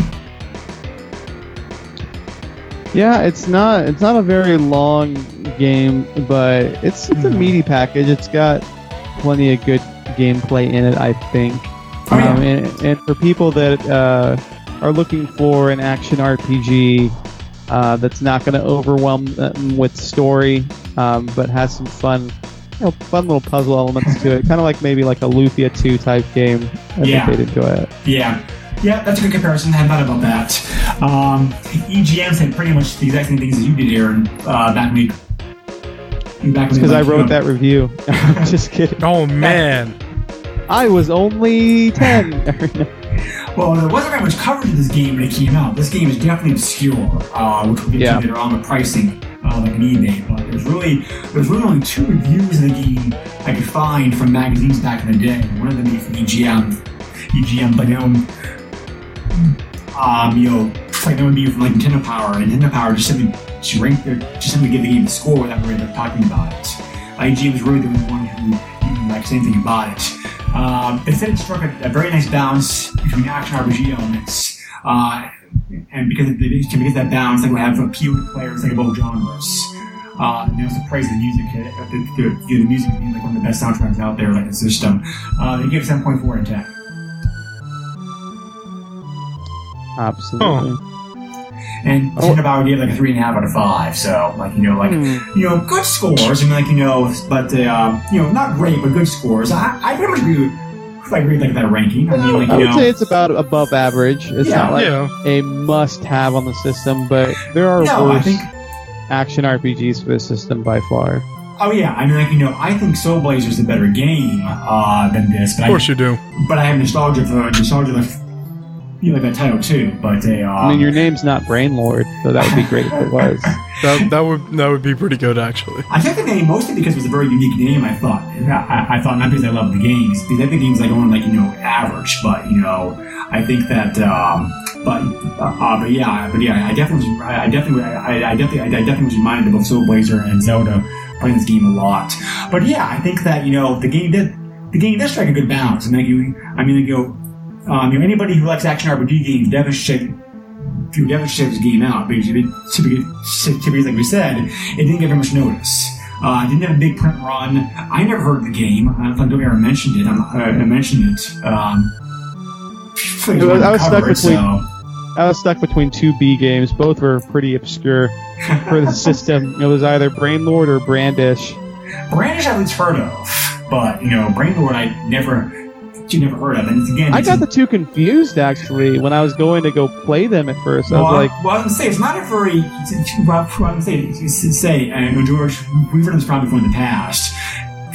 Yeah, it's not a very long game, but it's a meaty package. It's got plenty of good gameplay in it, I think. And for people that are looking for an action RPG that's not going to overwhelm them with story, but has some fun little puzzle elements to it, kind of maybe a Lufia 2 type game, I think they'd enjoy it. Yeah, that's a good comparison. I hadn't thought about that. EGM said pretty much the exact same things as you did, Aaron, back week. It's because I wrote that review. I'm just kidding. Oh, man. I was only 10. Well, there wasn't very much coverage of this game when it came out. This game is definitely obscure, which we'll get to later on with pricing, like an eBay. But there's really only two reviews of the game I could find from magazines back in the day. One of them being from EGM, but that would be from Nintendo Power. Nintendo Power just simply give the game a score without really talking about it. EGM is really the only one who said anything about it. They said it struck a very nice balance between action RPG elements, and because that balance would have appeal to players of both genres. And they also praised the music. The music being one of the best soundtracks out there, in the system. They gave it 7.4 out of 10. Absolutely. And about gave a 3.5 out of 5, so good scores. I mean, but not great, but good scores. I pretty much agree with that ranking. I mean, I would say it's about above average. It's not a must-have on the system, but there are worse action RPGs for the system by far. Oh yeah, I mean, I think Soul Blazer is a better game than this. But of course you do. But I have nostalgia for you that title too, but your name's not Brain Lord, so that would be great if it was. that would be pretty good, actually. I took the name mostly because it was a very unique name. I thought, not because I love the games, because I think the game's average, but I think that. I definitely was reminded of both Soul Blazer and Zelda playing this game a lot. But yeah, I think that, you know, the game did strike a good balance. And anybody who likes action RPG games definitely should check this game out, because typically, like we said, it didn't get very much notice. It didn't have a big print run. I never heard of the game. I don't think Aaron mentioned it. I was stuck between two B games. Both were pretty obscure for the system. It was either Brain Lord or Brandish. Brandish I've heard of, but you know, Brain Lord I never heard of. And again, I got the two confused actually when I was going to go play them at first. George, we've heard this problem before in the past.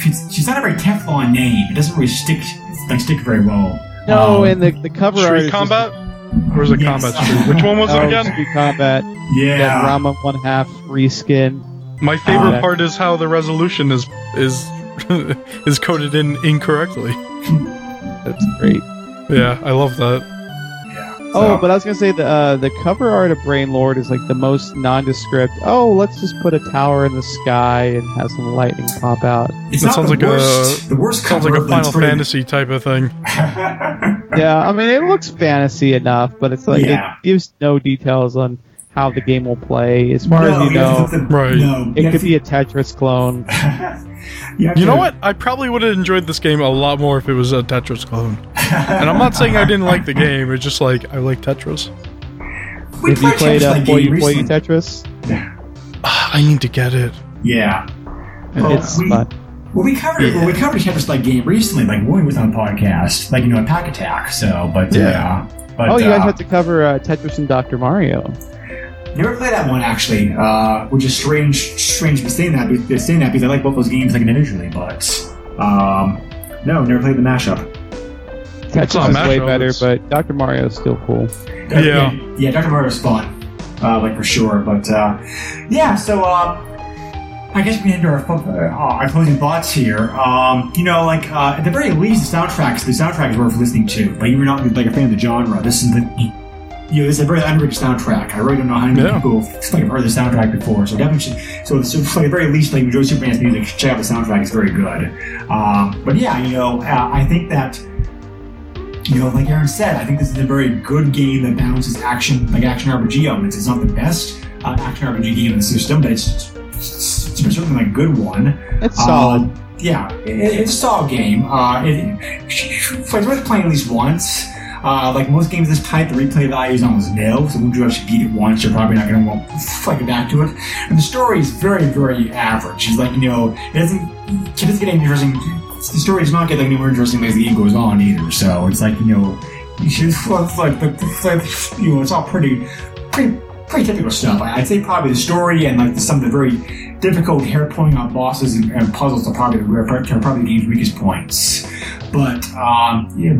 She's not a very Teflon name. It doesn't really stick very well. No, and the cover art. Street Combat? Or is it Combat Street? Which one was it again? Street Combat. Yeah. That Rama 1/2 reskin. My favorite part is how the resolution is coded in incorrectly. That's great. Yeah, I love that. Yeah. So. Oh, but I was gonna say the cover art of Brain Lord is like the most nondescript. Oh, let's just put a tower in the sky and have some lightning pop out. It sounds like a Final Fantasy type of thing. Yeah, I mean it looks fantasy enough, but it's like it gives no details on how the game will play. As far as you know, it could be a Tetris clone. You know what? I probably would have enjoyed this game a lot more if it was a Tetris clone. And I'm not saying I didn't like the game. It's just like, I like Tetris. Have you played Boy Tetris? I need to get it. Yeah. We covered a Tetris-like game recently, like when we was on a podcast, like, you know, Pack Attack, so, but yeah. But, you guys had to cover Tetris and Dr. Mario. Never played that one actually, which is strange to say that, because I like both those games like individually, but no, never played the mashup. Tetris is way better, but Dr. Mario is still cool. Yeah, Dr. Mario is fun, like for sure. But yeah, so I guess we can end our closing thoughts here. You know, like at the very least, the soundtrack is worth listening to. But you're not like a fan of the genre. This is the it's a very underrated soundtrack. I really don't know how many people have heard the soundtrack before. So definitely, so at the very least, like enjoy Superman's music. Check out the soundtrack; it's very good. But yeah, you know, I think that, you know, like Aaron said, I think this is a very good game that balances action RPG elements. It's not the best action RPG game in the system, but it's certainly a good one. It's solid. Yeah, it's a solid game. It's worth playing at least once. Like most games of this type, the replay value is almost nil, so once you actually beat it once, you're probably not going to want to get back to it. And the story is very, very average. It's like, you know, it doesn't get any interesting. The story does not get like any more interesting as the game goes on either. So it's like, you know, it's all pretty typical stuff. I'd say probably the story and like some of the very difficult hair-pulling on bosses and puzzles are probably the game's weakest points. But if you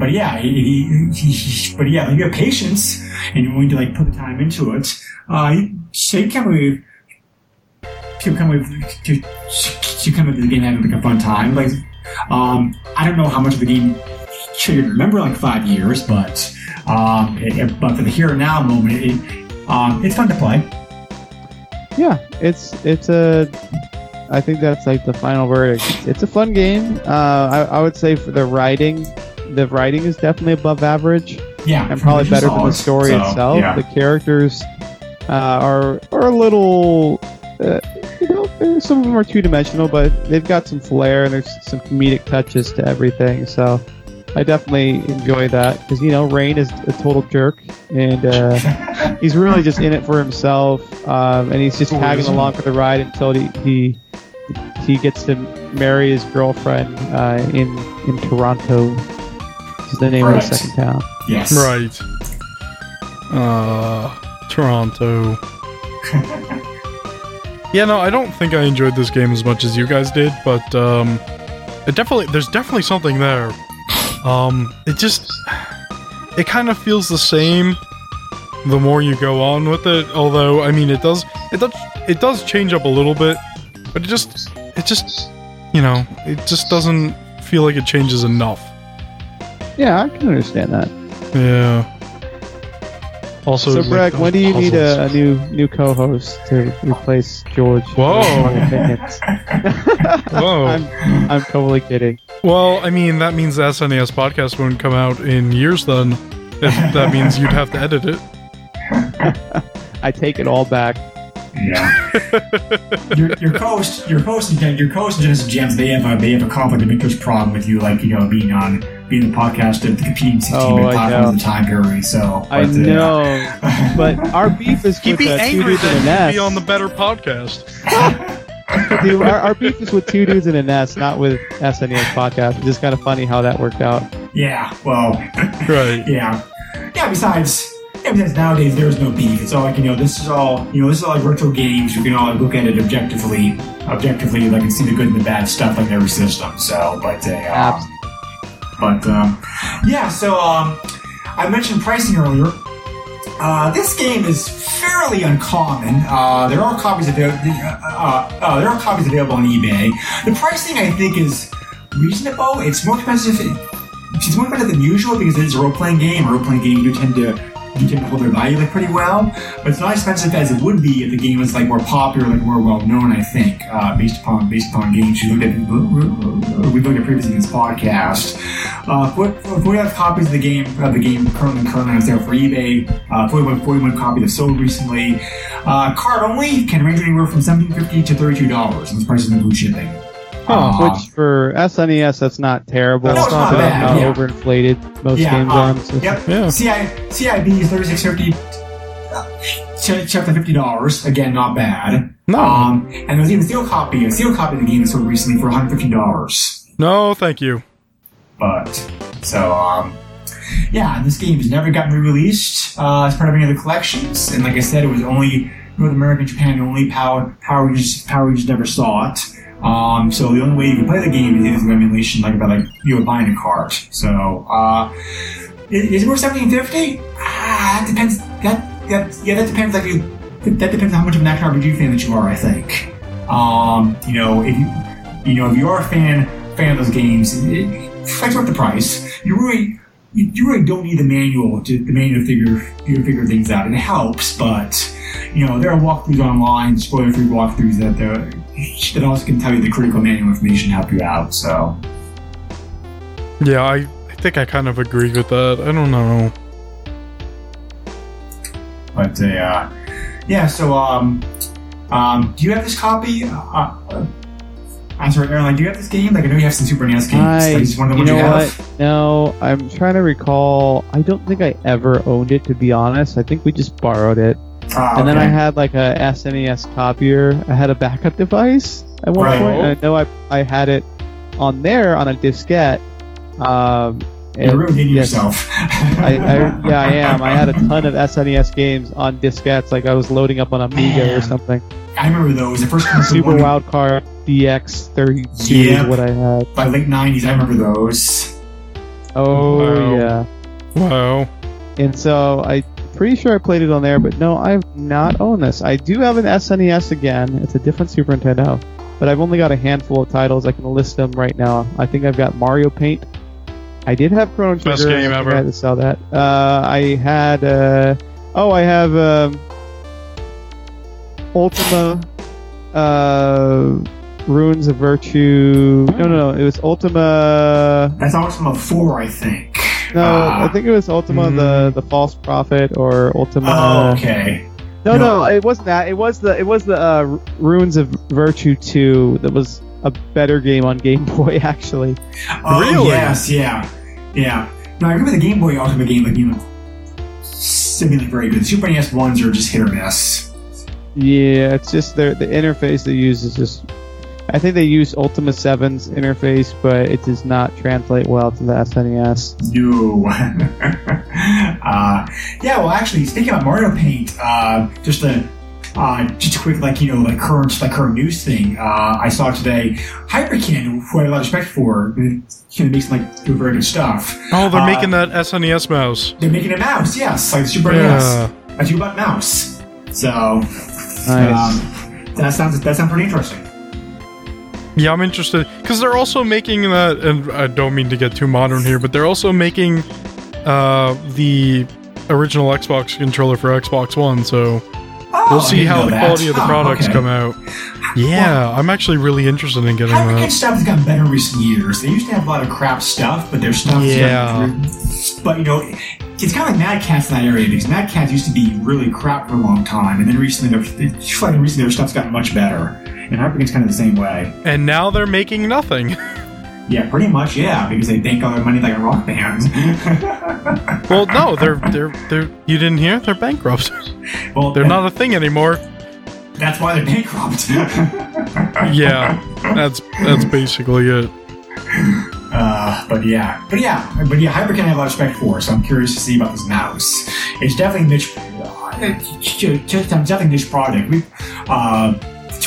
have patience and you're willing to like put the time into it, you come with the game having like a fun time. Like, I don't know how much of the game triggered remember like 5 years, but for the here and now moment, it's fun to play. Yeah, it's I think that's like the final verdict. It's a fun game. I would say for the writing is definitely above average. Yeah, and probably better than the story itself. Yeah. The characters are a little, some of them are two-dimensional, but they've got some flair and there's some comedic touches to everything. So I definitely enjoy that because, you know, Rain is a total jerk and he's really just in it for himself, and he's just tagging along for the ride until he gets to marry his girlfriend in Toronto, which is the name of the second town. Yes. Right. Toronto. Yeah, no, I don't think I enjoyed this game as much as you guys did, but there's definitely something there. It kind of feels the same the more you go on with it, although I mean it does change up a little bit, but it just doesn't feel like it changes enough. Yeah, I can understand that. Yeah. Also, so Bragg, when do you puzzles. Need a new co-host to replace George? Whoa! Whoa! I'm totally kidding. Well, I mean that means the SNES podcast won't come out in years. Then, if that means you'd have to edit it. I take it all back. Yeah. your host Genesis Gems, they have a conflict of interest problem with you, like, you know, being the podcast and competing 16-minute platforms at the time period. So I know, but our beef is he'd with be angry that he'd be on the better podcast. Dude, our beef is with Two Dudes in a Nest, not with SNES Podcast. It's just kind of funny how that worked out. Yeah. Well. Right. Yeah. Yeah. Besides, nowadays there is no beef. It's all like, you know, this is all like retro games. You can all like, look at it objectively, like, and see the good and the bad stuff on every system. So, but I mentioned pricing earlier. This game is fairly uncommon. There are copies available on eBay. The pricing, I think, is reasonable. It's more expensive than usual because it is a role-playing game. A role-playing game, you tend to hold their value like pretty well, but it's not as expensive as it would be if the game was like more popular, like more well known. I think based upon games we've looked at previously in this podcast. We have copies of the game currently on sale for eBay. 41 copies have sold recently. Card only can range anywhere from $17.50 to $32, and the price includes shipping. Which for SNES, that's not terrible. No, it's not bad. Not overinflated. Most games are. So. Yep. Yeah. CIB is $36.50. Check the $50. Again, not bad. No. And there was even a steel copy of the game that sold recently for $150. No, thank you. But so this game has never gotten re-released as part of any of the collections. And like I said, it was only North America and Japan only. Power users never saw it. So the only way you can play the game is through emulation, you were buying a cart. So, is it worth $17.50? That depends. That depends. That depends on how much of an action RPG fan that you are. I think. If you are a fan of those games, it's worth the price. You really don't need the manual to figure things out. It helps, but there are walkthroughs online, spoiler-free walkthroughs that also can tell you the critical manual information to help you out. So, yeah, I think I kind of agree with that. I don't know, but yeah. So, do you have this copy? I'm sorry, Aaron, do you have this game? Like, I know you have some Super NES games. No, I'm trying to recall. I don't think I ever owned it, to be honest. I think we just borrowed it. And then I had like a SNES copier. I had a backup device at one point. And I know I had it on there on a diskette. You're ruining yourself. I am. I had a ton of SNES games on diskettes. Like I was loading up on Amiga or something. I remember those. The first Super Wildcard DX32 is what I had. By late 90s, I remember those. Wow. And so I'm pretty sure I played it on there, but no, I've not owned this. I do have an SNES again. It's a different Super Nintendo, but I've only got a handful of titles. I can list them right now. I think I've got Mario Paint. I did have Chrono Trigger. Best game ever. I had to sell that. I have Ultima, Ruins of Virtue. No, it was Ultima. That's Ultima 4, I think. No, I think it was Ultima the False Prophet or Ultima. Oh, okay. No, it wasn't that. It was the Ruins of Virtue 2 that was a better game on Game Boy, actually. Oh, really? Yes, yeah. No, I remember the Game Boy Ultima game, simulated very good. The Super NES ones are just hit or miss. Yeah, it's just the interface they use is just... I think they use Ultima 7's interface, but it does not translate well to the SNES. No. Actually, speaking about Mario Paint, just a quick current news thing. I saw today Hyperkin, who I have a lot of respect for, makes do very good stuff. Oh, they're making that SNES mouse. They're making a mouse, yes, like Super NES, a two-button mouse. So, nice. That sounds pretty interesting. Yeah, I'm interested because they're also making that, and I don't mean to get too modern here, but they're also making the original Xbox controller for Xbox One, so we'll see how the quality of the products come out. Yeah, I'm actually really interested in getting that. Hyperkin stuff has gotten better in recent years. They used to have a lot of crap stuff, but their stuff but, you know, it's kind of like Mad Catz in that area, because Mad Catz used to be really crap for a long time, and then recently their stuff's gotten much better. And Hyperkin's kind of the same way. And now they're making nothing. Yeah, pretty much, yeah, because they bank all their money like a rock band. Well, no, they're you didn't hear? They're bankrupt. Well, they're not a thing anymore. That's why they're bankrupt. Yeah, that's basically it. But yeah, Hyperkin I have a lot of respect for, so I'm curious to see about this mouse. It's definitely a niche. Product.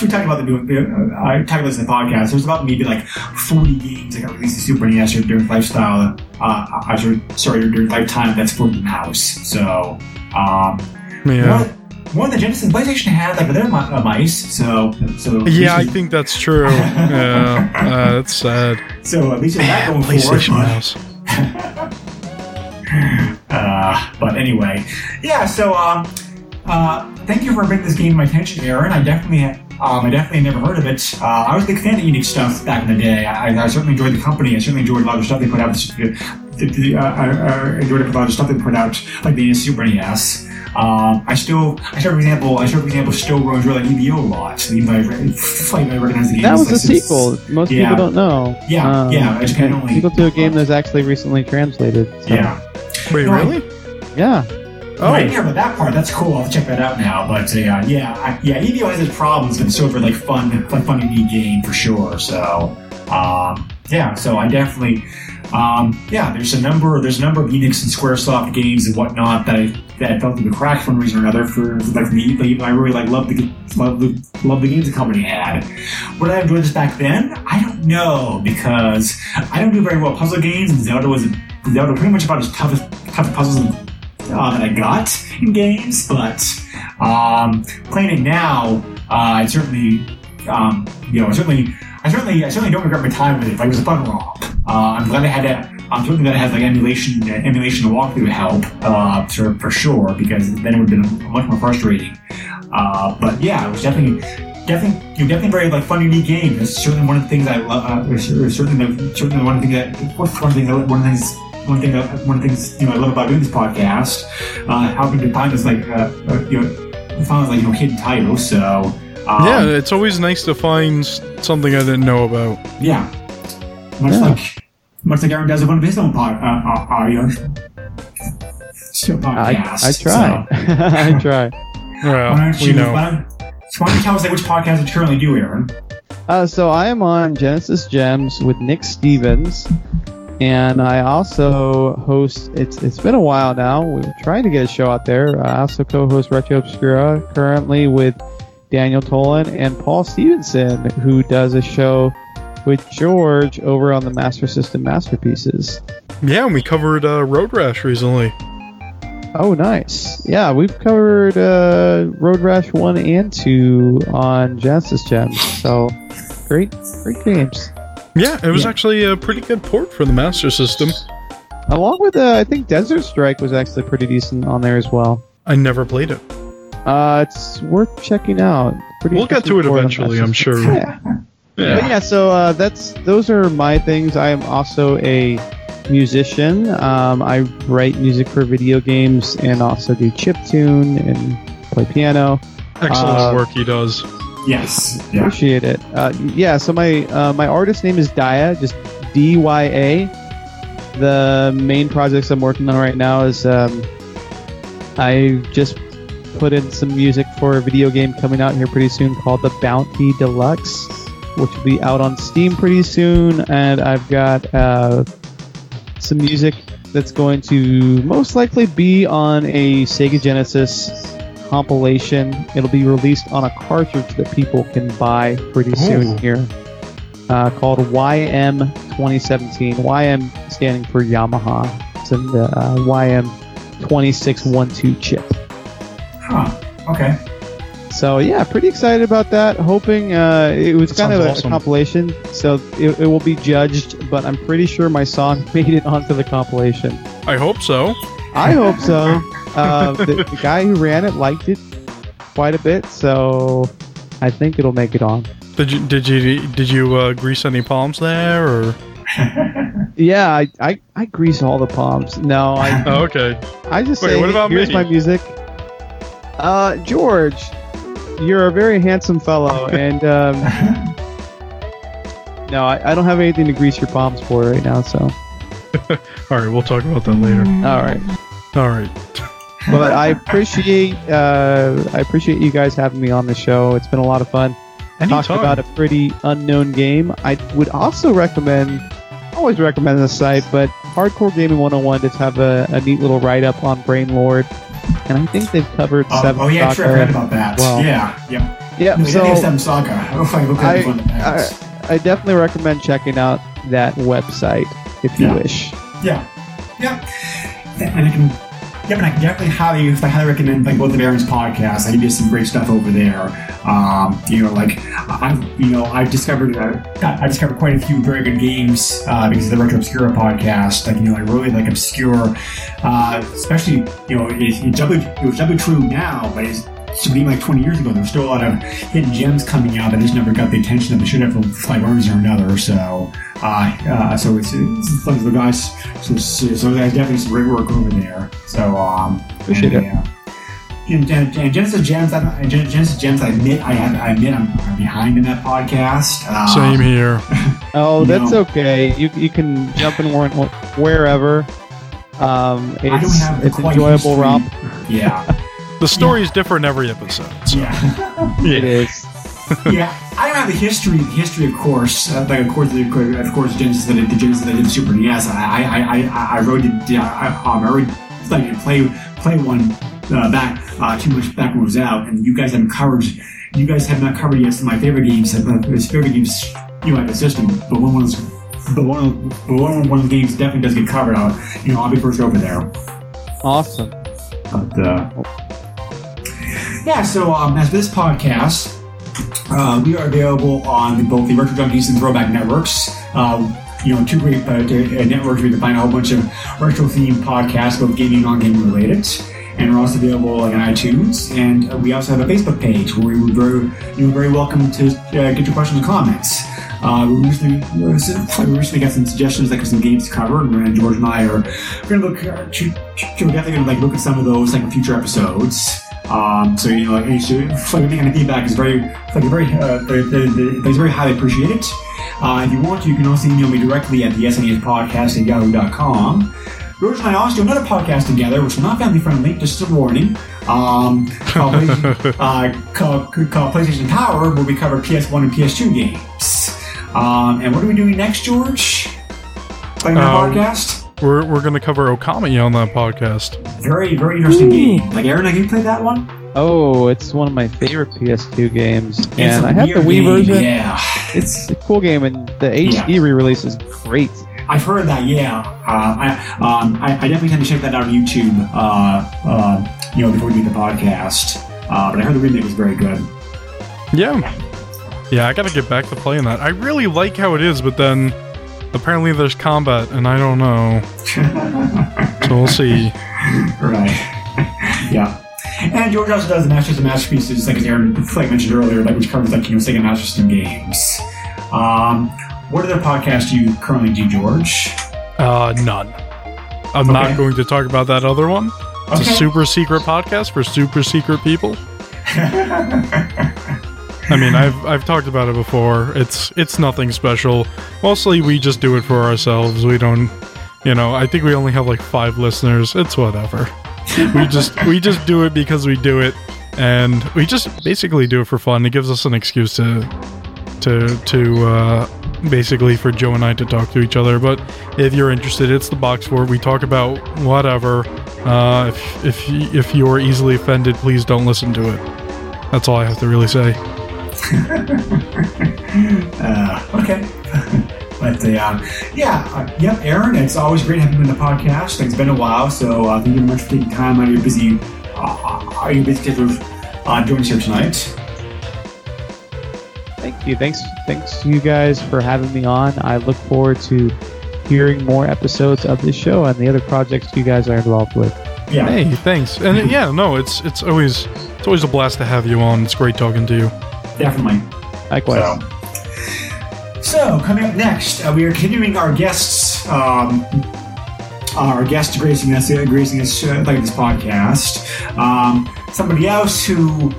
We talked about I talked about this in the podcast. There's about maybe like 40 games that got released in Super NES during lifestyle. During lifetime. That's for the mouse. So, One of the Genesis PlayStation had like their mice, so yeah, I think that's true. That's sad. So at least it's not going PlayStation mouse. But anyway, yeah. So thank you for bringing this game to my attention, Aaron. I definitely never heard of it. I was a big fan of Enix stuff back in the day. I certainly enjoyed the company. I certainly enjoyed a lot of stuff they put out. I enjoyed a lot of stuff they put out, like the Super NES. I still, for example, still enjoy like EVO a lot. Even though I recognize the game. That was a sequel. Most people don't know. Yeah, yeah. It's kind of sequel to a game that's actually recently translated. So. Yeah. Wait, really? Yeah. Oh, I didn't hear about that part. That's cool. I'll check that out now. But yeah. EVO has its problems, but it's still like fun and neat game for sure. So, yeah. So I definitely. There's a number of Enix and Squaresoft games and whatnot that fell through the cracks for one reason or another. For like me, but I really like love the games the company had. Would I have enjoyed this back then? I don't know, because I don't do very well puzzle games, and Zelda was pretty much about as toughest puzzles that I got in games. But playing it now, I certainly don't regret my time with it. Like, it was a fun romp. I'm glad I had that. I'm certainly glad I had like emulation walkthrough help for sure, because then it would have been much more frustrating. But yeah, it was definitely very like fun, unique game. It's certainly one of the things I love. Certainly one thing that I love about doing this podcast. How we can find this hidden title. So. Yeah, it's always nice to find something I didn't know about. Yeah, much like Aaron does with one of his own podcasts. I try. So. I try. Well, why don't you tell us which podcast you currently do, Aaron? So I am on Genesis Gems with Nick Stevens, and I also host. It's been a while now. We're trying to get a show out there. I also co-host Retro Obscura currently with Daniel Tolan and Paul Stevenson, who does a show with George over on the Master System Masterpieces. Yeah, and we covered Road Rash recently. Oh, nice. Yeah, we've covered Road Rash 1 and 2 on Genesis Gems. So, great games. Yeah, it was actually a pretty good port for the Master System. Along with, I think Desert Strike was actually pretty decent on there as well. I never played it. It's worth checking out. We'll get to it eventually, I'm sure. Yeah. But yeah, so those are my things. I am also a musician. I write music for video games and also do chiptune and play piano. Excellent work he does. Yes. Yeah. Appreciate it. So my artist name is Daya, just D-Y-A. The main projects I'm working on right now is I just put in some music for a video game coming out here pretty soon called The Bounty Deluxe, which will be out on Steam pretty soon, and I've got some music that's going to most likely be on a Sega Genesis compilation. It'll be released on a cartridge that people can buy pretty soon here, called YM 2017. YM standing for Yamaha. It's in the YM 2612 chip. Huh. Okay. So yeah, pretty excited about that. Hoping it was kind of awesome. A compilation, so it will be judged. But I'm pretty sure my song made it onto the compilation. I hope so. I hope so. The guy who ran it liked it quite a bit, so I think it'll make it on. Did you grease any palms there, or? Yeah, I grease all the palms. No, I. Oh, okay. I just say, what about here's me? My music. George, you're a very handsome fellow, and no, I don't have anything to grease your palms for right now. So, all right, we'll talk about that later. All right. But I appreciate you guys having me on the show. It's been a lot of fun. Talked about a pretty unknown game. I would also always recommend this site, but Hardcore Gaming 101 does have a neat little write-up on Brain Lord, and I think they've covered Seven Saga. Oh yeah, I'm sure I read about that. Well. Yeah. No, so Seven Saga. I definitely recommend checking out that website if you wish. Yeah. And I can definitely highly recommend both of Aaron's podcasts. I think there's some great stuff over there. I've discovered quite a few very good games because of the Retro Obscura podcast. I really like Obscure, especially it was doubly true now, but it's should be 20 years ago. There was still a lot of hidden gems coming out that just never got the attention that they should have for one reason or another. So it's fun for the guys. So there's definitely some great work over there. So appreciate it. And Genesis Gems. I admit, I'm behind in that podcast. Same here. Oh, that's okay. You can jump in wherever. It's enjoyable romp. Yeah. The story is different every episode. So. Yeah. It is. I don't have the history. Of course, Genesis that did Super NES. I already played one too much back when it was out, and you guys haven't covered. You guys have not covered yet some of my favorite games. Have the system, but one of the games definitely does get covered. I'll be first over there. Awesome. So as for this podcast, we are available on both the Retro Junkies and Throwback Networks. Two great networks where you can find a whole bunch of retro-themed podcasts, both gaming and non-gaming related. And we're also available on iTunes. And we also have a Facebook page where you're very welcome to get your questions and comments. We recently got some suggestions for some games to cover, and George and I are going to look at some of those in future episodes. Any feedback is very highly appreciated. If you want to, you can also email me directly at the SNES Podcast at yahoo.com. George and I also do another podcast together, which is not family friendly, just a warning. Called PlayStation Power, where we cover PS1 and PS2 games. And what are we doing next, George? Playing that podcast? We're going to cover Okami on that podcast. Very, very interesting game. Aaron, have you played that one? Oh, it's one of my favorite PS2 games. And I have the Wii version. Yeah. It's a cool game, and the HD re-release is great. I've heard that, yeah. I definitely have to check that out on YouTube before we do the podcast. But I heard the remake was very good. Yeah, I gotta get back to playing that. I really like how it is, but then apparently there's combat, and I don't know. So we'll see. Right. Yeah. And George also does the Masters of Masterpieces, as Aaron mentioned earlier, which covers Sega Master System games. What other podcasts do you currently do, George? None. I'm not going to talk about that other one. It's a super secret podcast for super secret people. I've talked about it before. It's nothing special. Mostly we just do it for ourselves. We don't, I think we only have 5 listeners. It's whatever. We just do it because we do it, and we just basically do it for fun. It gives us an excuse to basically for Joe and I to talk to each other. But if you're interested, it's the box where we talk about whatever. If you're easily offended, please don't listen to it. That's all I have to really say. Okay. But Aaron, it's always great having you on the podcast. It's been a while, so thank you very much for taking time out of your busy schedule joining us here tonight. Thank you. Thanks to you guys for having me on. I look forward to hearing more episodes of this show and the other projects you guys are involved with. Yeah. Hey, thanks. And yeah, no, it's always a blast to have you on. It's great talking to you. Definitely. Likewise. So coming up next, we are continuing our guests. Our guest gracing us like this podcast. Somebody else who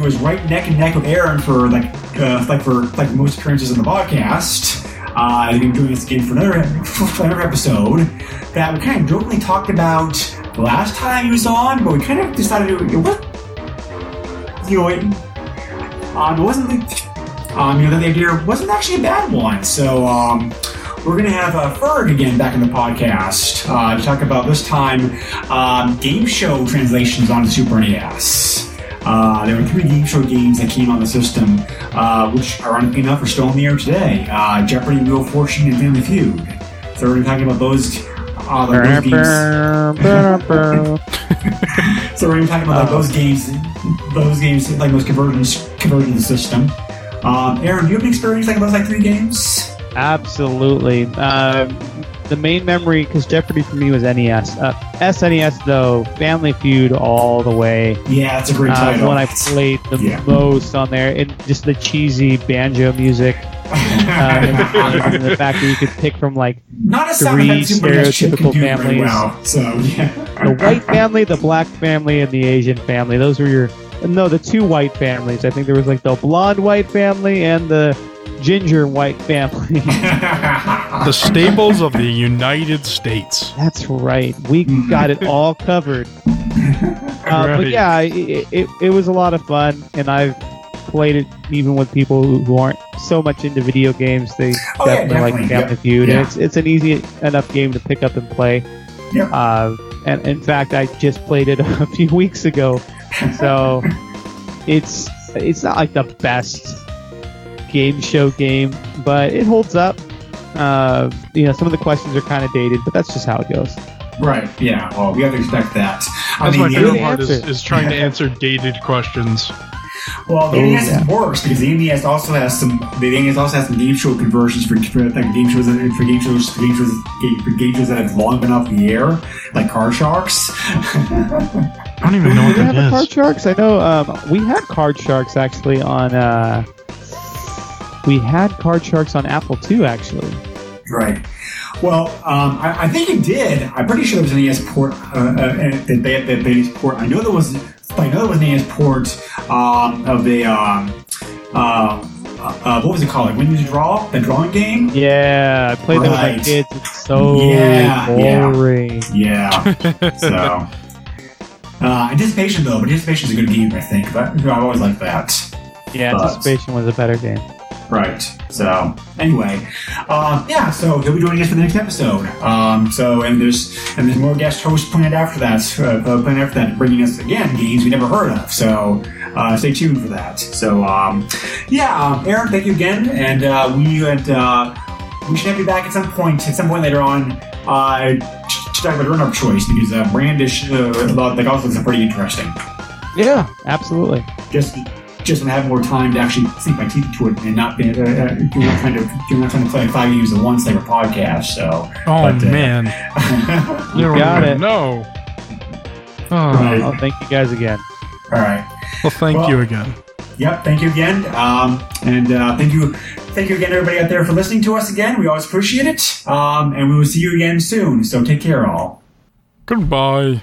was right neck and neck with Aaron for like most appearances on the podcast. We've been doing this again for another episode that we kind of jokingly talked about the last time he was on, but we kind of decided that the idea wasn't actually a bad one. So we're gonna have Ferg again back in the podcast to talk about this time game show translations on the Super NES. There were 3 game show games that came on the system, which, ironically enough, are still on the air today. Jeopardy, Wheel of Fortune, and Family Feud. So we're talking about those games. So we're talking about those games, like those conversions in the system. Aaron, do you have an experience like those 3 games? Absolutely. The main memory, because Jeopardy for me was NES. SNES, though, Family Feud all the way. Yeah, it's a great title. The one I played the most on there. And just the cheesy banjo music. And the fact that you could pick from, like, not a 3 stereotypical families. Well, so, yeah. The white family, the black family, and the Asian family. Those were the 2 white families. I think there was, like, the blonde white family and the ginger white family. The staples of the United States. That's right. We got it all covered. Right. But yeah, it was a lot of fun, and I've played it even with people who aren't so much into video games. They definitely like Family Feud, and it's an easy enough game to pick up and play. Yeah. And in fact, I just played it a few weeks ago, so it's not like the best game show game, but it holds up. Some of the questions are kind of dated, but that's just how it goes. Right, yeah, well, we have to expect that. That's my favorite part is trying to answer dated questions. Well, the NES is worse, because the NES also has some game show conversions for game shows that have long been off the air, like Car Sharks. I don't even know what that is. Do we have Card Sharks? I know we had Card Sharks, actually, on... We had Card Sharks on Apple II, actually. Right. Well, I think it did. I'm pretty sure there was an NES port. I know there was. I know there was an NES port of a what was it called? Like When You Draw, the drawing game. Yeah, I played that with my kids. It's so boring. Yeah. So Anticipation, though. Anticipation is a good game, I think. I've always liked that. Yeah, Anticipation was a better game. Right. So, anyway, so he'll be joining us for the next episode. And there's more guest hosts planned after that, bringing us again games we never heard of. So, stay tuned for that. So, Aaron, thank you again, and we should have you back at some point later on to talk about run-up choice, because Brandish also is pretty interesting. Yeah, absolutely. Just to have more time to actually sink my teeth into it and not be trying to play 5 games at once like a podcast. So, man, you got it. No, right. Well, thank you guys again. All right. Well, thank you again. Yep, thank you again, and thank you again, everybody out there, for listening to us again. We always appreciate it, and we will see you again soon. So take care, all. Goodbye.